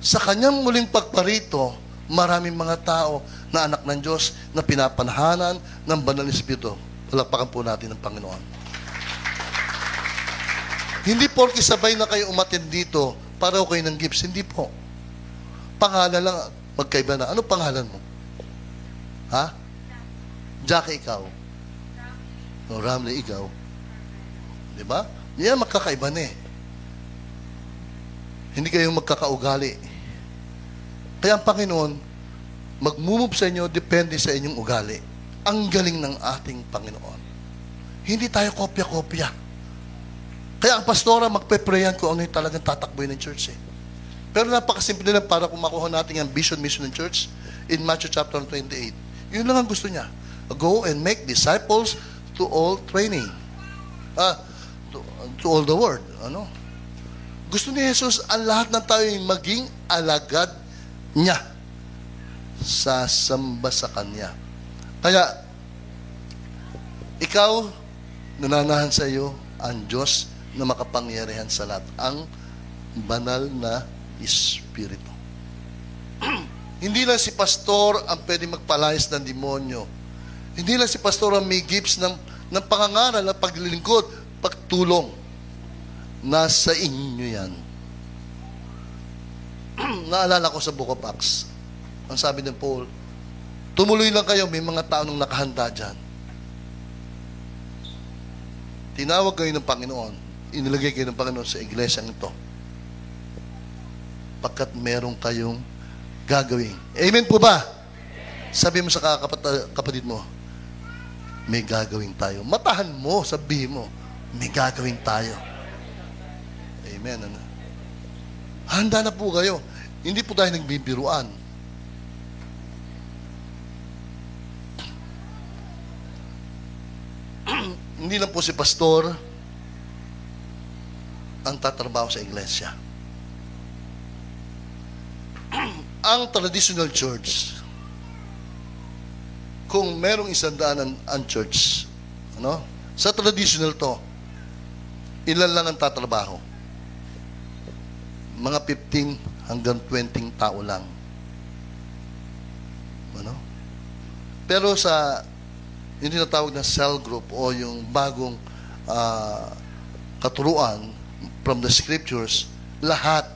Sa kanyang muling pagparito, maraming mga tao na anak ng Diyos na pinapanahanan ng banal na espiritu. Palakpakan po natin ng Panginoon. Hindi porke sabay na kayo umatin dito, pareho kayo ng gifts. Hindi po. Pangalan lang, magkaiba na. Ano pangalan mo? Ha? Jackie, ikaw. O Ramley, ikaw. Diba? Yan, magkakaiba na eh. Hindi kayong magkakaugali. Kaya ang Panginoon, magmumove sa inyo, depende sa inyong ugali. Ang galing ng ating Panginoon. Hindi tayo kopya-kopya. Kaya ang pastora, magpe-prayan kung ano yung talagang tatakboy ng church eh. Pero napakasimple lang para kung makuha natin ang vision, mission ng church in Matthew chapter twenty-eight. Yun lang ang gusto niya. Go and make disciples to all training. Ah, to, to all the world. Ano? Gusto ni Jesus ang lahat ng tayo maging alagad niya. Sasamba sa kanya. Kaya, ikaw, nananahan sa iyo ang Diyos na makapangyarihan sa lahat. Ang banal na espiritu. Hindi lang si pastor ang pwede magpalayas ng demonyo. Hindi lang si pastor ang may gifts ng, ng pangangaral, ng paglilingkod, pagtulong. Nasa inyo yan. Naalala ko sa Book of Acts, ang sabi ng Paul, tumuloy lang kayo, may mga tao nang nakahanda dyan. Tinawag kayo ng Panginoon, inilagay kayo ng Panginoon sa iglesyang ito. Pagkat meron kayong gagawin. Amen po ba? Sabi mo sa kapatid mo, may gagawin tayo. Matahan mo, sabihin mo, may gagawin tayo. Amen. Ano? Handa na po kayo. Hindi po tayo nagbibiruan. Hindi lang po si pastor, ang tatrabaho sa iglesia. Ang traditional church, kung merong isang daan ang church, ano? Sa traditional to, ilan lang ang tatrabaho? Mga fifteen hanggang twenty tao lang. Ano? Pero sa yung tinatawag na cell group o yung bagong uh, katuruan from the scriptures, lahat.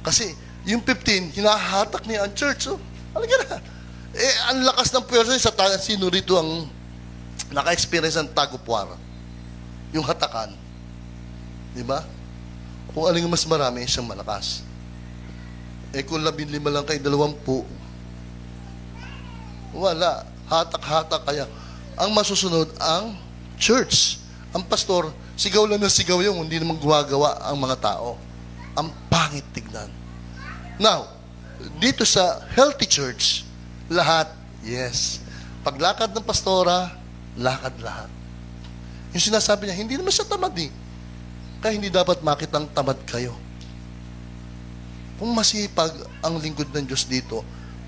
Kasi yung fifteen, hinahatak niya ang church. Oh. Ano gano'n? Eh, ang lakas ng pwersa sa ta- sino rito ang naka-experience ng tagupwara. Yung hatakan. Di ba? Kung aling mas marami, siyang malakas. Eh kung labing lima lang kay dalawampu, wala. Hatak-hatak kaya. Ang masusunod, ang church. Ang pastor, sigaw lang na sigaw yung, hindi naman gumagawa ang mga tao. Ang pangit tignan. Now, dito sa healthy church, lahat, yes. Paglakad ng pastora, lakad lahat. Yung sinasabi niya, hindi naman siya tamad eh. Kaya hindi dapat makitang tamad kayo. Kung masipag ang lingkod ng Diyos dito,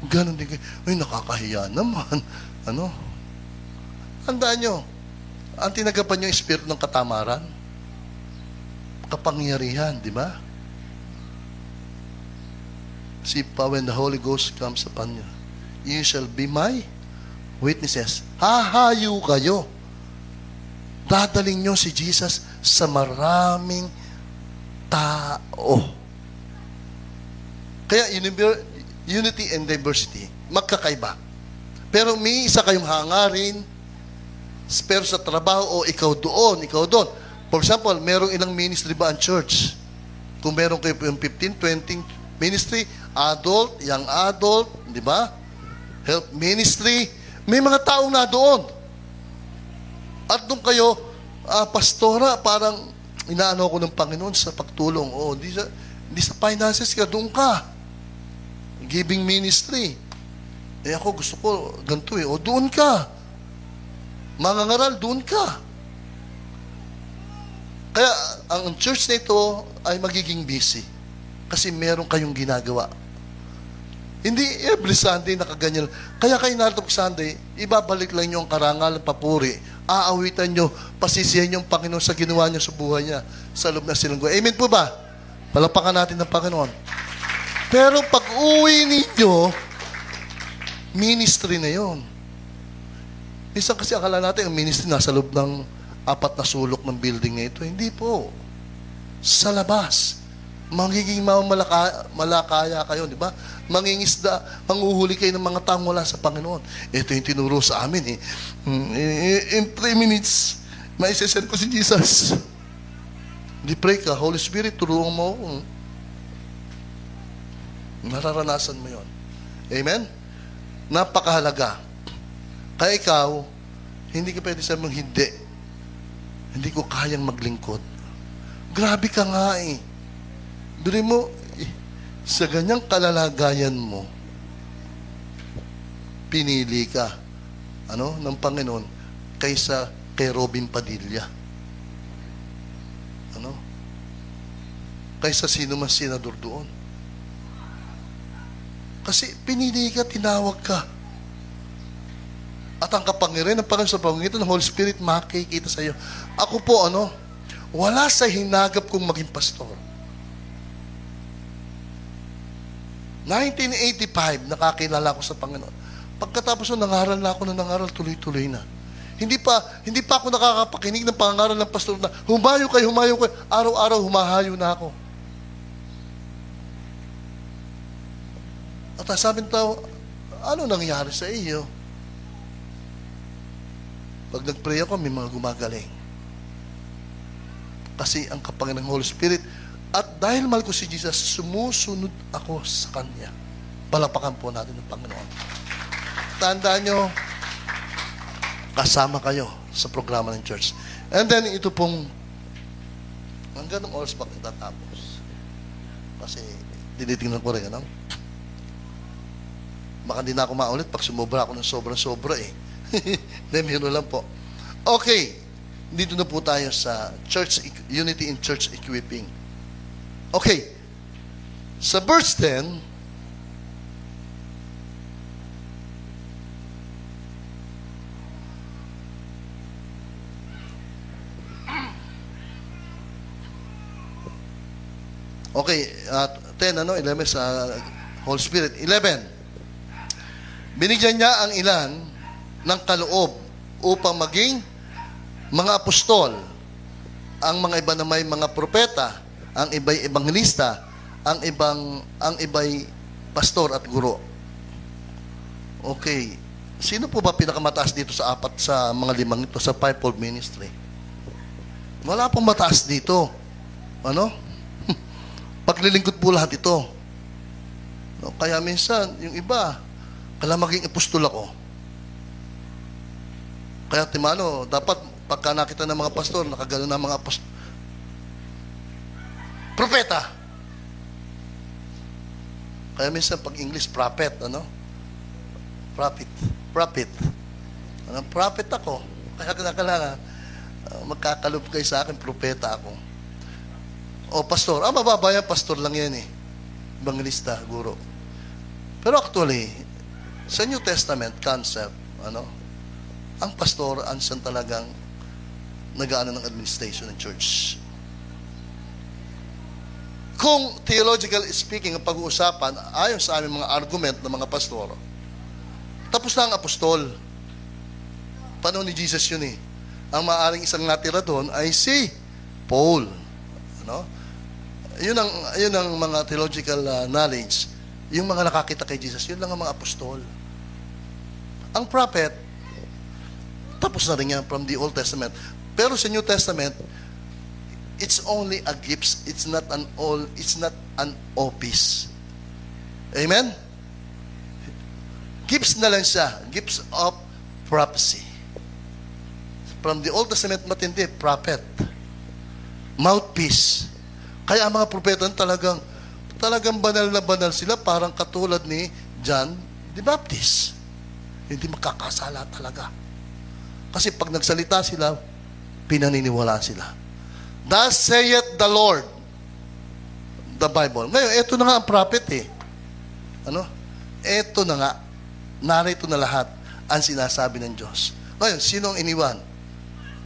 ganun din kayo. Ay, nakakahiya naman. Ano? Tandaan nyo, ang tinagapan nyo yung espiritu ng katamaran, kapangyarihan, di ba? See, when the Holy Ghost comes upon you, you shall be my witnesses. Hahayo kayo. Dadaling nyo si Jesus sa maraming tao. Kaya unity and diversity, magkakaiba. Pero may isa kayong hangarin, pero sa trabaho, o oh, ikaw doon, ikaw doon. For example, merong ilang ministry ba ang church? Kung meron kayo yung fifteen, twenty ministry, adult, young adult, di ba? Health ministry, may mga taong na doon. At doon kayo, ah, pastora, parang inaano ko ng Panginoon sa pagtulong. O, oh, hindi sa, hindi sa finances ka, doon ka. Giving ministry. Eh ako, gusto ko ganito eh. O, doon ka. Mangangaral, doon ka. Kaya, ang church na ito ay magiging busy. Kasi meron kayong ginagawa. Hindi every Sunday nakaganyan. Kaya kayo narito Sunday, ibabalik lang nyo ang karangalan papuri. Aawitan nyo, pasisihan nyo ang Panginoon sa ginawa nyo sa buhay niya, sa loob na silanggo. Amen po ba? Palapakan natin ng Panginoon. Pero pag uwi ninyo, ministry na yon. Isang kasi akala natin, ang ministry nasa loob ng apat na sulok ng building na ito. Hindi po. Sa labas. Magiging malaka, malakaya kayo, di ba? Mangingisda, manguhuli kayo ng mga taong wala sa Panginoon. Ito yung tinuro sa amin eh. In three minutes, maisesend ko si Jesus. Di pray ka, Holy Spirit, turuan mo. Nararanasan mo yon. Amen? Napakahalaga. Kaya ikaw, hindi ka pwede sa mong hindi. Hindi ko kayang maglingkod. Grabe ka nga eh. Dili mo, sa ganyang kalalagayan mo, pinili ka ano, ng Panginoon kaysa kay Robin Padilla. Ano? Kaysa sino mas senador doon. Kasi pinili ka, tinawag ka. At ang kapangyarihan ng Panginoon sa pamamagitan ng Holy Spirit makikita sa iyo. Ako po, ano, wala sa hinagap kong maging pastor. nineteen eighty-five, nakakilala ko sa Panginoon. Pagkatapos nun, nangaral na ako na nangaral, tuloy-tuloy na. Hindi pa, hindi pa ako nakakapakinig ng pangaral ng pastor na, humayo kayo, humayo kayo. Araw-araw, humahayo na ako. At sabi ng tao, ano nangyari sa iyo? Pag nag-pray ako, may mga gumagaling. Kasi ang kapangyarihan ng Holy Spirit, at dahil mahal ko si Jesus, sumusunod ako sa Kanya. Palapakan po natin ng Panginoon. Tandaan nyo, kasama kayo sa programa ng church. And then, ito pong, hanggang ng oras pa tatapos. Kasi, tinitingnan ko rin, ano? Baka hindi na ako maulit pag sumobra ako ng sobra-sobra eh. Then, yun lang po. Okay. Dito na po tayo sa church unity in church equipping. Okay. Sa verse ten, okay, at ten, ano, eleven sa Holy Spirit. eleven. Binigyan niya ang ilan ng kaloob upang maging mga apostol, ang mga iba na may mga propeta, ang iba'y ebangelista, ang ibang ang iba'y pastor at guro. Okay. Sino po ba pinakamataas dito sa apat sa mga limang ito sa fivefold ministry? Wala pong mataas dito. Ano? Paglilingkod po lahat ito. No, kaya minsan, yung iba, kailangan maging apostol ako. Kaya timano, dapat pagka nakita ng mga pastor, nakagano na mga apostol. Propeta! Kaya minsan, pag English, prophet, ano? Prophet. Prophet. Ano, prophet ako. Kaya kailangan, uh, magkakalob kayo sa akin, propeta ako. O pastor, ah mababaya, pastor lang yan eh. Evangelista, guro. Pero actually, sa New Testament concept, ano, ang pastor, ansan talagang nag-aano ng administration ng church. Kung theological speaking ang pag-uusapan, ayon sa aming mga argument ng mga pastor, tapos na ang apostol. Paano ni Jesus yun eh? Ang maaaring isang natira doon ay si Paul. Ano? Yun ang, yun ang mga theological uh, knowledge. Yung mga nakakita kay Jesus, yun lang ang mga apostol. Ang prophet, tapos na rin yan from the Old Testament. Pero sa New Testament, it's only a gift. It's not an all, it's not an office. Amen? Gifts na lang siya. Gifts of prophecy. From the Old Testament, matindi, prophet. Mouthpiece. Kaya ang mga propeta talagang talagang banal na banal sila, parang katulad ni John the Baptist. Hindi makakasala talaga. Kasi pag nagsalita sila, pinaniniwala sila. Thus saith the Lord, the Bible. Ngayon, eto na nga ang prophet eh. Ano? Eto na nga. Narito na lahat ang sinasabi ng Diyos. Ngayon, sino ang iniwan?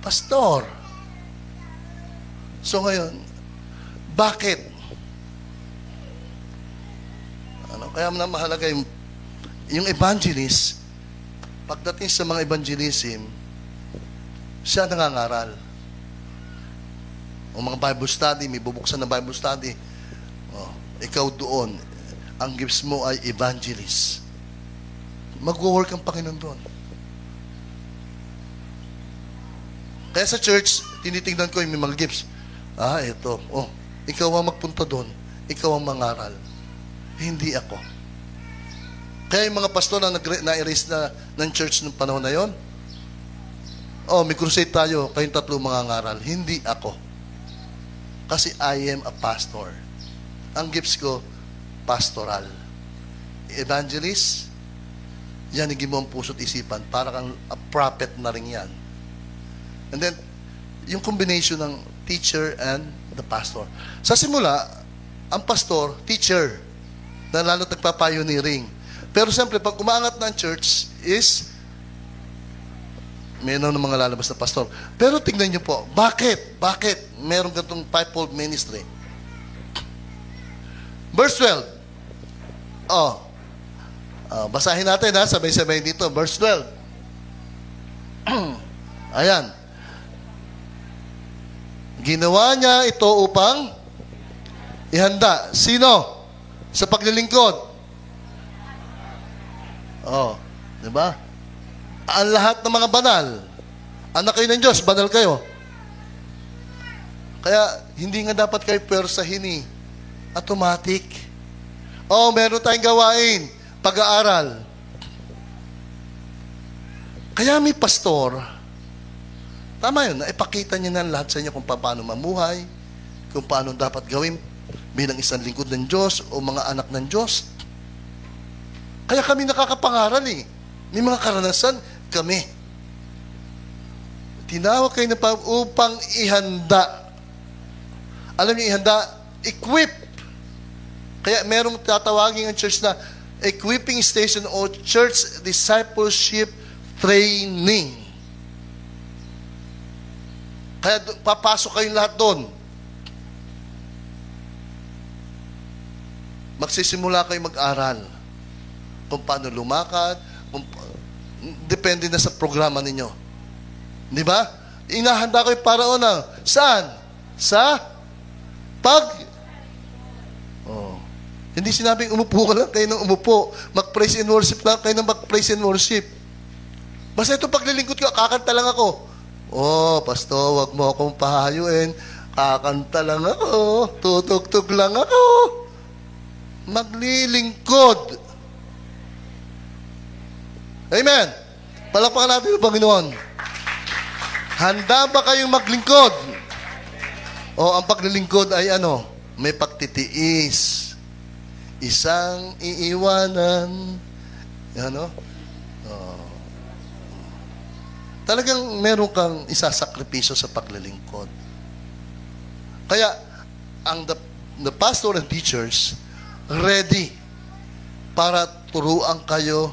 Pastor. So ngayon, bakit? Ano, kaya na mahalaga yung, yung evangelist, pagdating sa mga evangelism, siya nangangaral. O mga Bible study, may bubuksan na Bible study. O, ikaw doon, ang gifts mo ay evangelist. Mag-work ang Panginoon doon. Kaya sa church, tinitingnan ko yung mga gifts. Ah, ito. Oh. Ikaw ang magpunta doon. Ikaw ang mangaral. Hindi ako. Kaya yung mga pastor na na-erase na ng church ng panahon na yon, oh, may crusade tayo, kayong tatlo mangangaral. Hindi ako. Kasi I am a pastor. Ang gifts ko, pastoral. Evangelist, yan, higin mo ang puso't isipan. Para kang a prophet na rin yan. And then, yung combination ng teacher and the pastor. Sa simula, ang pastor, teacher, na lalo nagpa-pioneering. Pero siyempre, pag umangat ng church is, mayroon ng mga lalabas na pastor. Pero tingnan nyo po, bakit? Bakit? Meron ganitong fivefold ministry. Verse twelve. Oh. Oh, basahin natin ha, sabay-sabay dito. Verse twelve. Ayan. Ginawa niya ito upang ihanda. Sino? Sa paglilingkod. Oh, di ba? Ang lahat ng mga banal. Anak kayo ng Diyos, banal kayo. Kaya, hindi nga dapat kayo pwersahin eh. Automatic. Oh, meron tayong gawain. Pag-aaral. Kaya may pastor. Tama yun, naipakita niya na lahat sa inyo kung paano mamuhay, kung paano dapat gawin bilang isang lingkod ng Diyos o mga anak ng Diyos. Kaya kami nakakapangaral eh. May mga karanasan, kami. Tinawag kayo ng Panginoon upang ihanda. Alam niyo, ihanda, equip. Kaya merong tatawagin ang church na equipping station o church discipleship training. Kaya papasok kayong lahat doon. Magsisimula kayong mag-aral kung paano lumakad, kung, depende na sa programa ninyo. Di ba? Inahanda ko yung paraon ng saan? Sa pag oh. Hindi sinabing umupo ka lang kayo ng umupo. Mag-praise and worship lang kayo ng mag-praise and worship. Basta ito paglilingkod ko, kakanta lang ako. Oh, pasto, wag mo akong pahayuin. Kakanta lang ako. Tutugtog lang ako. Maglilingkod. Amen. Palakpakan natin ang Panginoon. Handa ba kayong maglingkod? O ang paglilingkod ay ano? May pagtitiis. Isang iiwanan. Ano? Oh. Talagang meron kang isasakripisyo sa paglilingkod. Kaya, ang the, the pastor and teachers, ready para turuan kayo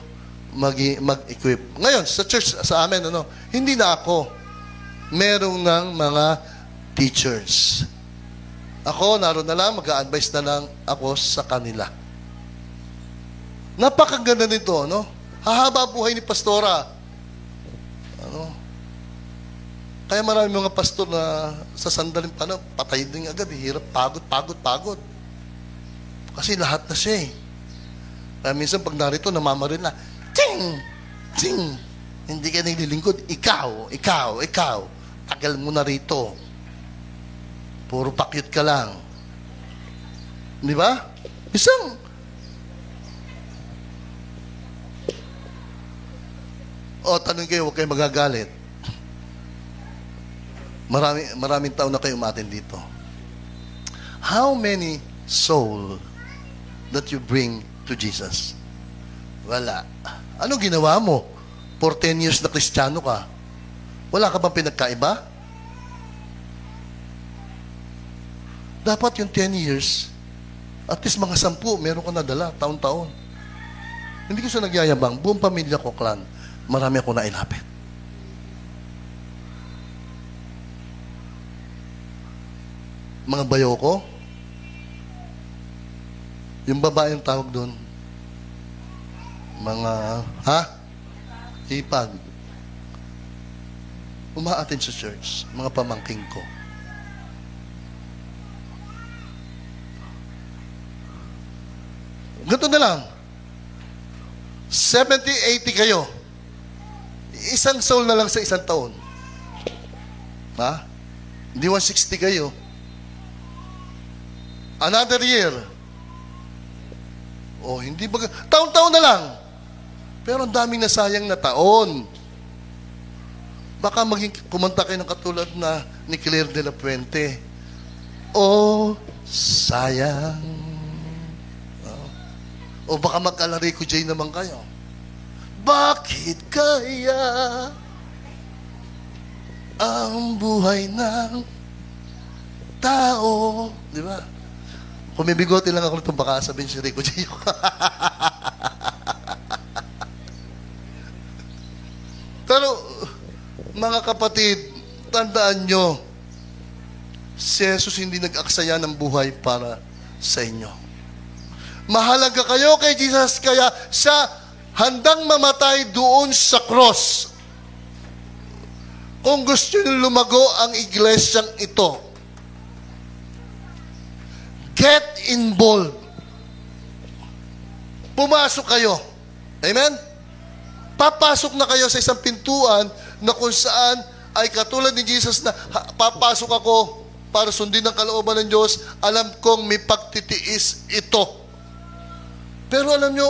mag-equip. Ngayon, sa church, sa amin, ano? Hindi na ako. Merong ng mga teachers. Ako, naroon na lang, mag-a-advise na lang ako sa kanila. Napakaganda nito, no? Hahaba buhay ni pastora. Ano? Kaya marami mga pastor na sa sandaling paano, patay din agad, hirap, pagod, pagod, pagod. Kasi lahat na siya eh. Kaya minsan pag narito, namamarin na, ting! Ting! Hindi ka naglilingkod, ikaw, ikaw, ikaw. Tagal mo na rito. Puro pakyut ka lang. Di ba? Isang... O, tanong kayo, huwag kayo magagalit. Marami, maraming taon na kayo umatin dito. How many soul that you bring to Jesus? Wala. Anong ginawa mo? For ten years na Kristiyano ka, wala ka bang pinagkaiba? Dapat yung ten years, at least mga sampu, meron ka nadala, taon-taon. Hindi ko siya nagyayabang, buong pamilya ko, clan, marami ako nailapit. Mga bayo ko, yung babae yung tawag doon, mga, ha? Ipag umaatin sa church, mga pamangking ko. Ganito na lang. seventy, eighty kayo. Isang soul na lang sa isang taon. Ha? Hindi one sixty kayo. Another year. O, hindi ba? Taon-taon na lang. Pero ang daming nasayang na taon. Baka maging kumanta kayo ng katulad na ni Claire de la Puente. Oh, sayang. Oh. O baka mag-alari ko Jay naman kayo. Bakit kaya ang buhay ng tao? Di ba? Kung may bigote lang ako nito, baka sabihin si Rico Jay. Pero, mga kapatid, tandaan nyo, si Jesus hindi nag-aksaya ng buhay para sa inyo. Mahalaga kayo kay Jesus, kaya siya handang mamatay doon sa cross. Kung gusto nyo lumago ang iglesyang ito, get involved. Pumasok kayo. Amen? Papasok na kayo sa isang pintuan na kung saan ay katulad ni Jesus na ha, papasok ako para sundin ang kalooban ng Diyos. Alam kong may pagtitiis ito. Pero alam nyo,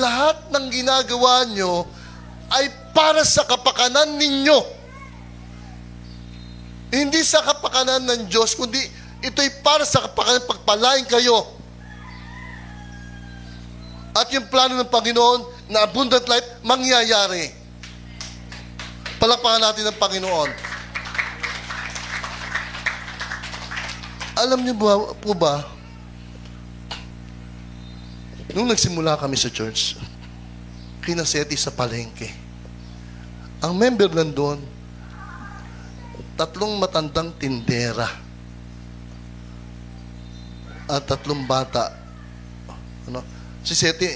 lahat ng ginagawa nyo ay para sa kapakanan ninyo. Hindi sa kapakanan ng Diyos, kundi ito'y para sa kapakanan, pagpalain kayo. At yung plano ng Panginoon, na abundant life, mangyayari. Palakpakan natin ang Panginoon. Alam niyo ba, po ba, nung nagsimula kami sa church, kinaseti sa palengke. Ang member nandun, tatlong matandang tindera at tatlong bata. Ano? Si Sethy,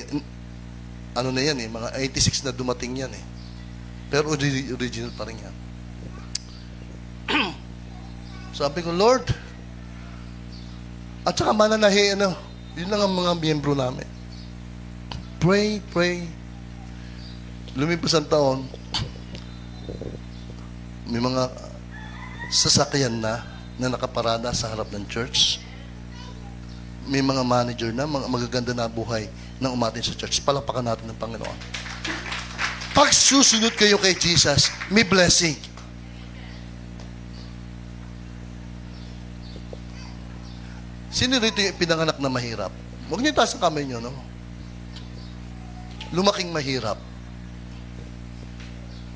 ano na yan eh, mga eighty-six na dumating yan eh. Pero original pa rin yan. Sabi ko, Lord, at saka mananahi, ano, yun lang ang mga miyembro namin. Pray, pray. Lumipas ang taon, may mga sasakyan na na nakaparada sa harap ng church. May mga manager na, mga magaganda na buhay na umatin sa church. Palapakan natin ng Panginoon. Pag susunod kayo kay Jesus, may blessing. Sino rito yung pinanganak na mahirap? Huwag niyo itaas ang kamay niyo, no? Lumaking mahirap.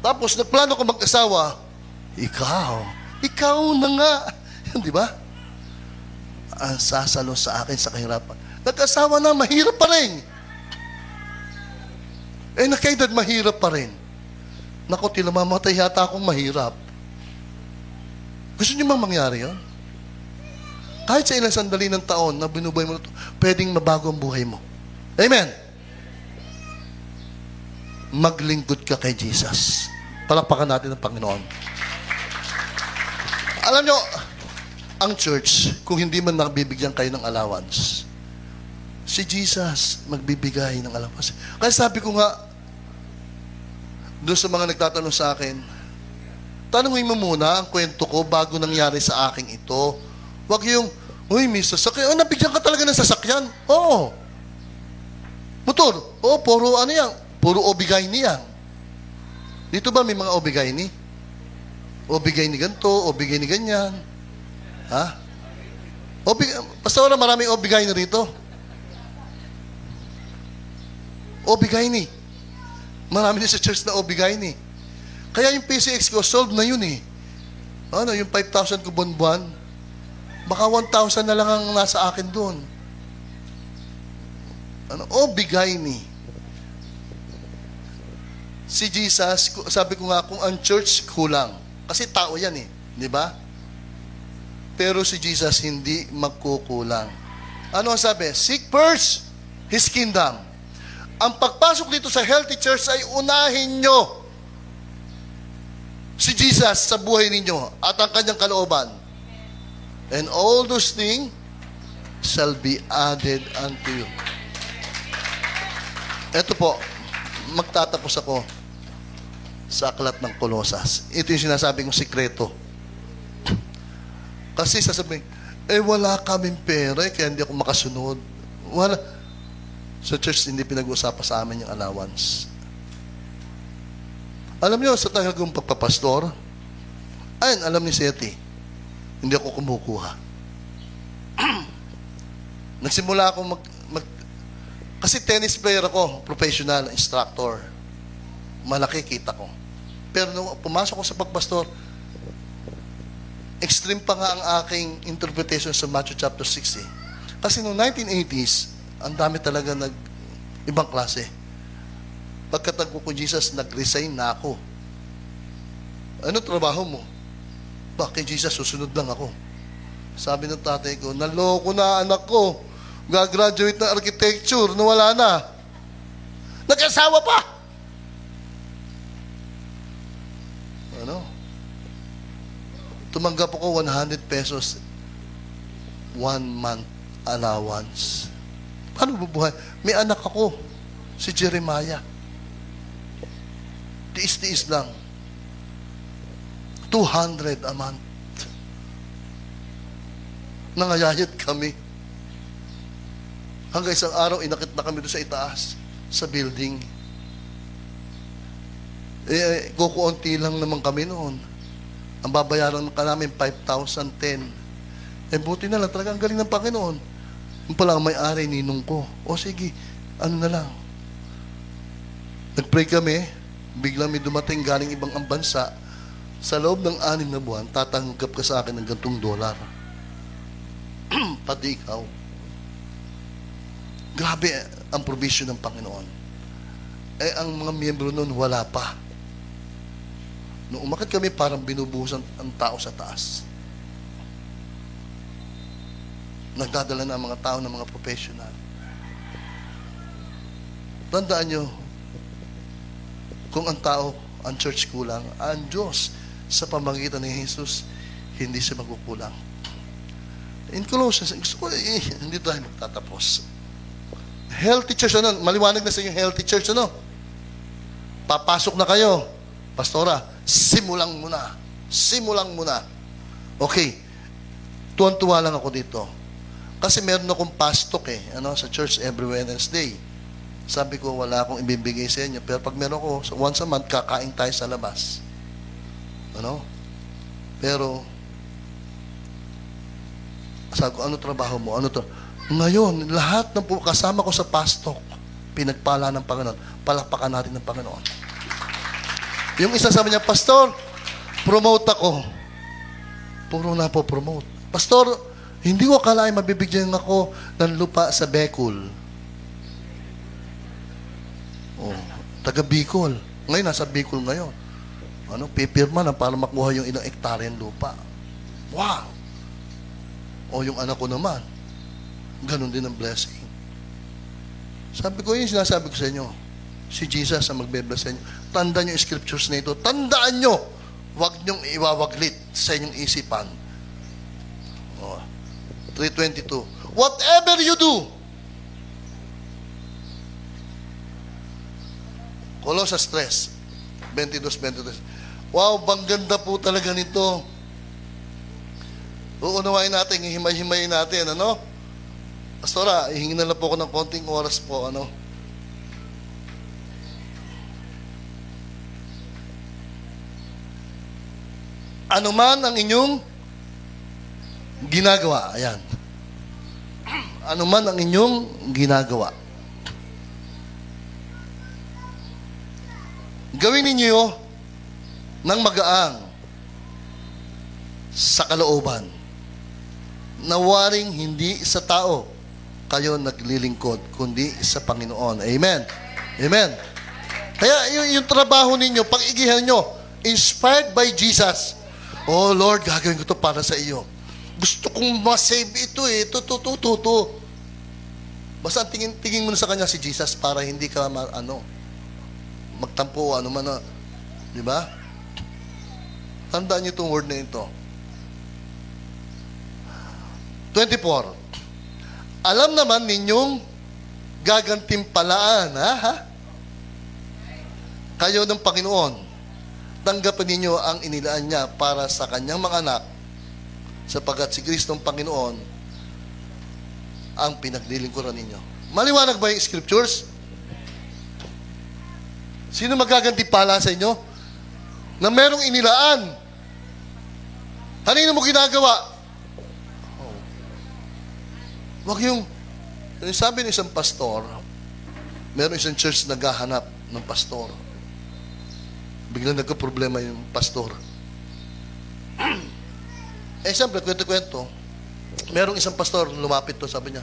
Tapos, nagplano ko mag-asawa, ikaw, ikaw na nga. Di ba? Ang sasalo sa akin sa kahirapan. Nag-asawa na, mahirap pa rin. Eh, nakaedad, mahirap pa rin. Naku, tila mamatay yata akong mahirap. Gusto niyo bang mangyari yun? Kahit sa ilang sandali ng taon na binubuhay mo ito, pwedeng mabago ang buhay mo. Amen? Maglingkod ka kay Jesus. Palakpakan natin ang Panginoon. Alam nyo, ang church, kung hindi man nakabibigyan kayo ng allowance, si Jesus magbibigay ng allowance. Kaya sabi ko nga, doon sa mga nagtatanong sa akin, tanongin mo muna ang kwento ko bago nangyari sa akin ito. Wag yung, uy, may sasakyan. Oh, nabigyan ka talaga ng sasakyan. Oo. Motor. Oo, puro ano yan. Puro obigay niya. Dito ba may mga obigay ni? Obigay ni ganito, obigay ni ganyan. Ha? Obig Basta wala maraming obigay na rito. Obigay ni. Marami din sa church na obigay ni. Kaya yung P C X ko, solved na yun eh. Ano, yung five thousand ko buwan-buwan, baka one thousand na lang ang nasa akin doon. Ano? O, bigay ni. Si Jesus, sabi ko nga, kung ang church, kulang. Kasi tao yan eh. Di ba? Pero si Jesus, hindi magkukulang. Ano ang sabi? Seek first His kingdom. Ang pagpasok dito sa healthy church ay unahin nyo si Jesus sa buhay ninyo at ang kanyang kalooban. And all those things shall be added unto you. Ito po, magtatapos ako sa aklat ng Colosas. Ito yung sinasabi kong sikreto. Kasi sasabihin, eh wala kaming pera, eh, kaya hindi ako makasunod. Wala. Sa church, hindi pinag-uusapan sa amin yung allowance. Alam niyo, sa tagagong pagpapastor, ayun, alam ni Sethy, hindi ako kumukuha. Nagsimula akong mag, mag... Kasi tennis player ako, professional, instructor. Malaki kita ko. Pero nung pumasok ko sa pagpastor, extreme pa nga ang aking interpretation sa Matthew chapter six. Eh. Kasi noong nineteen eighties, ang dami talaga nag... ibang klase. Pagkatagpo ko Jesus, nag-resign na ako. Ano trabaho mo? Kay Jesus, susunod lang ako. Sabi ng tatay ko, naloko na anak ko. Gagraduate ng architecture, nawala na. Nag-asawa pa! Ano? Tumanggap ako one hundred pesos one month allowance. Paano bubuhay? May anak ako, si Jeremiah. Tiis-tiis lang. two hundred a month. Nangayayat kami. Hanggang isang araw, inakit na kami doon sa itaas, sa building. Eh, kukuunti lang naman kami noon. Ang babayaran ka namin, five thousand ten. Eh, buti na lang. Talaga, ang galing ng Panginoon. Yung pala ang may-ari, ninong ko. O sige, ano na lang. Nag-pray kami, biglang may dumating galing ibang ang bansa. Sa loob ng anim na buwan, tatanggap ka sa akin ng gantong dolar. pati ikaw. Grabe ang provision ng Panginoon. Eh, ang mga miyembro nun, wala pa. Nung umakyat kami, parang binubuhusan ang tao sa taas. Nagdadala na ang mga tao ng mga professional. Tandaan nyo, kung ang tao, ang church kulang, ang Diyos, sa pamamagitan ni Jesus, hindi siya magkukulang. In Colossians, gusto ko, eh, hindi tayo magtatapos. Healthy church, ano? Maliwanag na sa inyo, healthy church, ano? Papasok na kayo. Pastora, simulang muna. Simulang muna. Okay. Tuwan-tuwa lang ako dito. Kasi meron akong pastok eh, ano, sa church every Wednesday. Sabi ko, wala akong ibibigay sa inyo. Pero pag meron ko, once a month, kakain tayo sa labas. Ano? Pero, sabi ko, ano trabaho mo? Ano to? Ngayon, lahat ng po, kasama ko sa pastok, pinagpala ng Panginoon. Palakpakan natin ng Panginoon. Yung isa sabi niya, Pastor, promote ako. Puro na po promote. Pastor, hindi ko akalain mabibigyan ako ng lupa sa Bikol. Oh, taga Bikol. Ngayon, nasa Bikol ngayon. Ano, pipirma na para makuha yung ilang ektaryan lupa. Wow! O yung anak ko naman. Ganon din ang blessing. Sabi ko, yun sinasabi ko sa inyo. Si Jesus ang magbe-bless sa inyo. Tandaan nyo yung scriptures na ito. Tandaan nyo! Huwag nyong iwawaglit sa inyong isipan. Oh, three twenty-two. Whatever you do, Colossians three, twenty-two, twenty-three. Wow, bangganda po talaga nito. Uunawain natin, hihimay-himayin natin, ano? Pastora, hihingin na lang po ako ng konting oras po, ano? Ano man ang inyong ginagawa, ayan. Ano man ang inyong ginagawa. Gawin ninyo ng magaang sa kalooban na waring hindi sa tao kayo naglilingkod, kundi sa Panginoon. Amen. Amen. Kaya yung, yung trabaho ninyo, pag-igihan nyo, inspired by Jesus. Oh Lord, gagawin ko ito para sa iyo. Gusto kong masave ito eh. Ito, ito, ito, ito, ito. Basta tingin, tingin mo na sa kanya si Jesus para hindi ka ma- ano, magtampo, ano man na, di ba? Tandaan niyo itong word na ito. twenty-four. Alam naman ninyong gagantimpalaan, ha? ha? Kayo ng Panginoon, tanggapin ninyo ang inilaan niya para sa kanyang mga anak, sapagat si Kristong Panginoon ang pinaglilingkuran ninyo. Maliwanag ba yung scriptures? Sino magagagantimpala sa inyo? Na merong inilaan. Kanino mo ginagawa? Oh. Wag yung, yung sabi ng isang pastor, merong isang church na naghahanap ng pastor. Biglang nagka-problema yung pastor. Eh, siyempre, kwento-kwento, merong isang pastor lumapit to, sabi niya,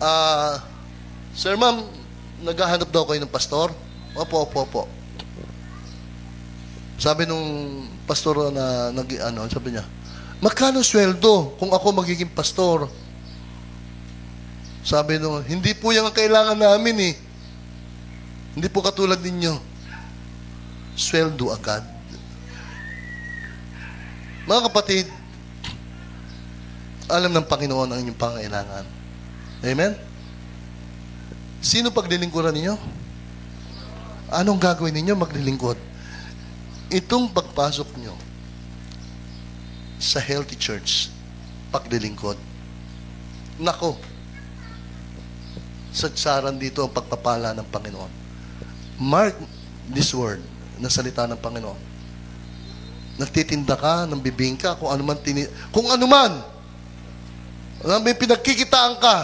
uh, Sir, ma'am, naghahanap daw kayo ng pastor? Opo, opo, opo. Sabi nung pastor na nag, ano, sabi niya, magkano sweldo kung ako magiging pastor? Sabi nung, hindi po yan ang kailangan namin eh. Hindi po katulad ninyo. Sweldo agad. Mga kapatid, alam ng Panginoon ang inyong pangailangan. Amen? Sino paglilingkuran ninyo? Anong gagawin ninyo? Maglilingkod. Itong pagpasok nyo sa healthy church, paglilingkod. Nako, sagsaran dito ang pagpapala ng Panginoon. Mark this word na salita ng Panginoon. Nagtitinda ka, nang bibingka, kung anuman, tini- kung anuman, may pinagkikitaan ka,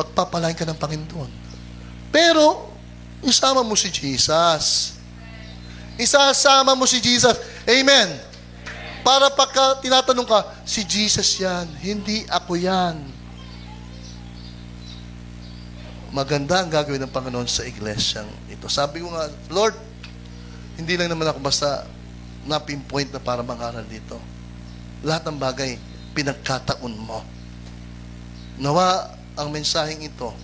pagpapalain ka ng Panginoon. Pero, isama mo si Jesus. Isasama mo si Jesus. Amen. Amen. Para pagka tinatanong ka, si Jesus yan, hindi ako yan. Maganda ang gagawin ng Panginoon sa iglesyang ito. Sabi ko nga, Lord, hindi lang naman ako basta na-pinpoint na para mag-aral dito. Lahat ng bagay, pinagkataon mo. Nawa ang mensaheng ito,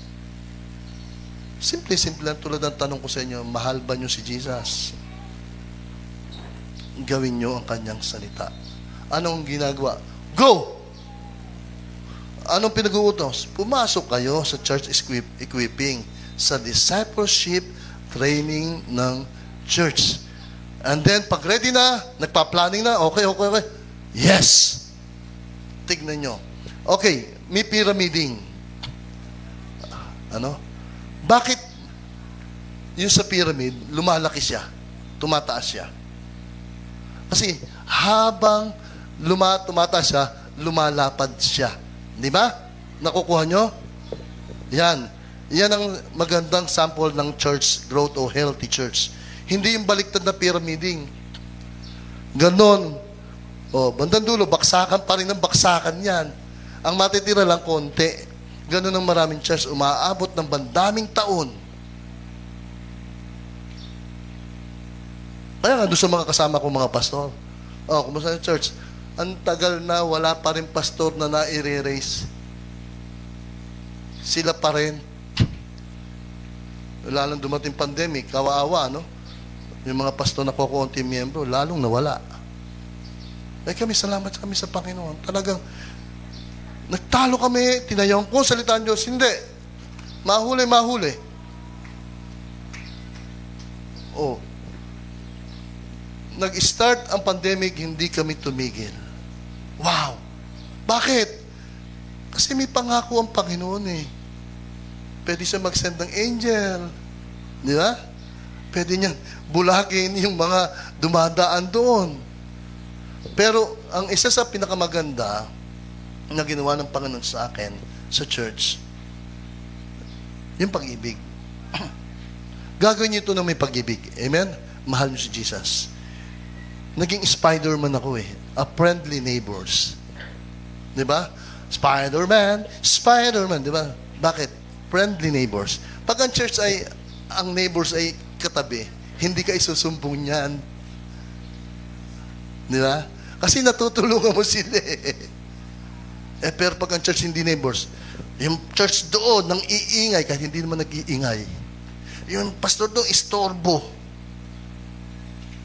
simple-simple lang tulad ng tanong ko sa inyo, mahal ba niyo si Jesus? Gawin niyo ang kanyang salita. Anong ginagawa? Go! Anong pinag-uutos? Pumasok kayo sa church equip- equipping, sa discipleship training ng church. And then, pag ready na, nagpa-planning na, okay, okay, okay. Yes! Tignan nyo. Okay, may pyramiding. Ano? Bakit yung sa pyramid, lumalaki siya, tumataas siya? Kasi habang luma- tumataas siya, lumalapad siya. Di ba? Nakukuha nyo? Yan. Yan ang magandang sample ng church growth o healthy church. Hindi yung baliktad na pyramiding. Ganon. O, bandang dulo, baksakan pa rin ang baksakan yan. Ang matitira lang konti. Ganun ang maraming church, umaabot ng bandaming taon. Kaya nga, doon sa mga kasama kong mga pastor, o, kumusta yung church? Ang tagal na wala pa rin pastor na na-erase. Sila pa rin. Lalang dumating pandemic, kawawa, no? Yung mga pastor na kukunti miyembro, lalong nawala. Ay kami, salamat kami sa Panginoon. Talagang, nagtalo kami, tinayong ko, salita ng Diyos. Hindi. Mahuli, mahuli. Oh. Nag-start ang pandemic, hindi kami tumigil. Wow! Bakit? Kasi may pangako ang Panginoon eh. Pwede siya mag-send ng angel. Di ba? Pwede niya bulagin yung mga dumadaan doon. Pero ang isa sa pinakamaganda na ginawa ng Panginoon sa akin, sa church, yung pag-ibig. Gagawin niyo ito ng may pag-ibig. Amen? Mahal niyo si Jesus. Naging Spider-Man ako eh. A friendly neighbors. Di ba? Spider-Man, Spider-Man, di ba? Bakit? Friendly neighbors. Pag ang church ay, ang neighbors ay katabi, hindi ka isusumbong niyan. Di ba? Kasi natutulungan mo sila eh. Eh pero pag ang church hindi neighbors, yung church doon nang iingay kahit hindi naman nag-iingay. Yung pastor doon istorbo.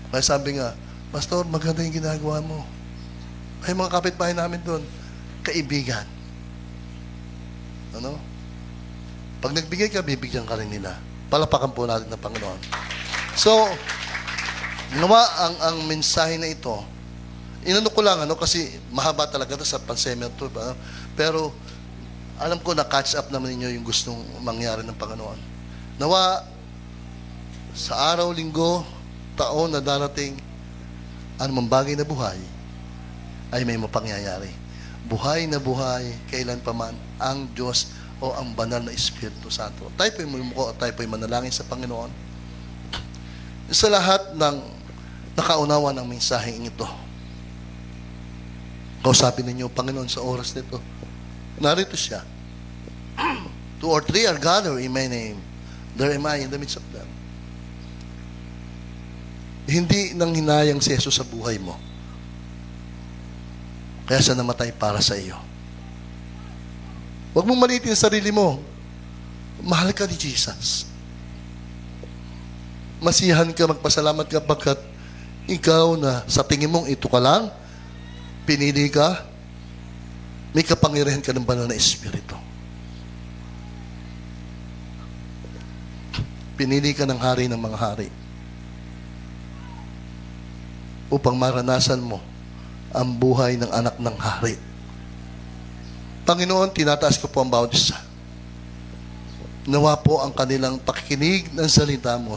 Kaya sabi nga, pastor, maganda yung ginagawa mo. Ay mga kapitbahay namin doon, kaibigan. Ano? Pag nagbigay ka, bibigyan ka rin nila. Palapakan po natin ng Panginoon. So, nawa ang ang mensahe na ito, inano ko lang, ano, kasi mahaba talaga ito sa panseminar to, ano, pero alam ko na catch up naman ninyo yung gustong mangyari ng Panginoon. Nawa, sa araw, linggo, taon na darating, anumang bagay na buhay, ay may mapangyayari. Buhay na buhay, kailan pa man, ang Diyos o ang banal na Espiritu Santo. Tayo po'y mumuko at tayo po'y manalangin sa Panginoon. Sa lahat ng nakaunawa ng mensaheng ito, kausapin ninyo, Panginoon, sa oras nito. Narito siya. Two or three are gathered in my name. There am I in the midst of them. Hindi nang hinayang si Jesus sa buhay mo. Kaya siya namatay para sa iyo. Huwag mong maliitin ang sarili mo. Mahal ka ni Jesus. Masihan ka, magpasalamat ka, pagkat ikaw na sa tingin mong ito ka lang, pinili ka, may kapangyarihan ka ng banal na Espiritu. Pinili ka ng hari ng mga hari upang maranasan mo ang buhay ng anak ng hari. Panginoon, tinataas ko po ang bawat isa. Nawa po ang kanilang pakikinig ng salita mo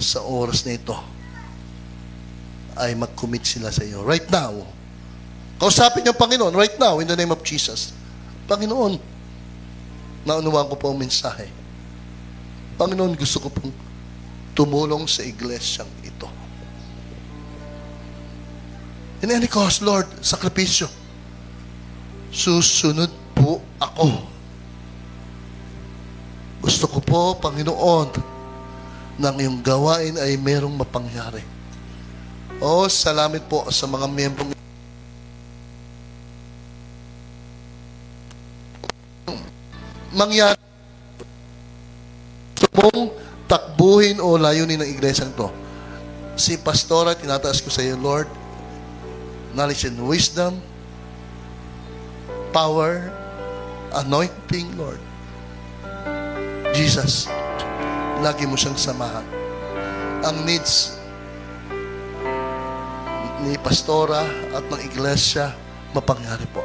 sa oras na ito ay mag-commit sila sa iyo. Right now. Kausapin niyo ang Panginoon. Right now, in the name of Jesus. Panginoon, naunuwaan ko po ang mensahe. Panginoon, gusto ko pong tumulong sa iglesyang ito. In any cost, Lord, sakripisyo. Susunod po ako. Gusto ko po, Panginoon, nang iyong gawain ay merong mapangyari. O, salamat po sa mga miyembrong mangyari mong takbuhin o layunin ng iglesyang to. Si Pastora, tinataas ko sa iyo, Lord, knowledge and wisdom, power, anointing, Lord. Jesus, lagi mo siyang samahan. Ang needs ni Pastora at ng iglesia, mapangyari po.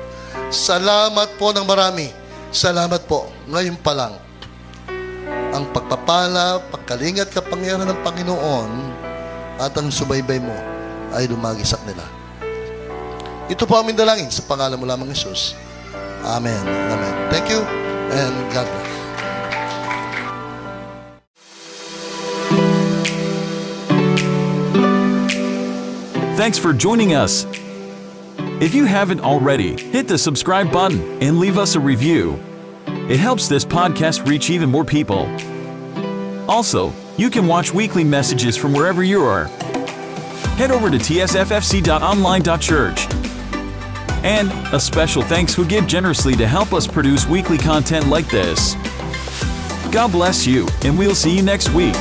Salamat po ng marami. Salamat po. Ngayon pa lang, ang pagpapala, pagkalingat, kapangyarihan ng Panginoon at ang subaybay mo ay lumagisak nila. Ito po aming dalangin sa pangalan mo lamang, Jesus. Amen. Amen. Thank you and God bless. Thanks for joining us. If you haven't already, hit the subscribe button and leave us a review. It helps this podcast reach even more people. Also, you can watch weekly messages from wherever you are. Head over to t s f f c dot online dot church. And a special thanks who give generously to help us produce weekly content like this. God bless you, and we'll see you next week.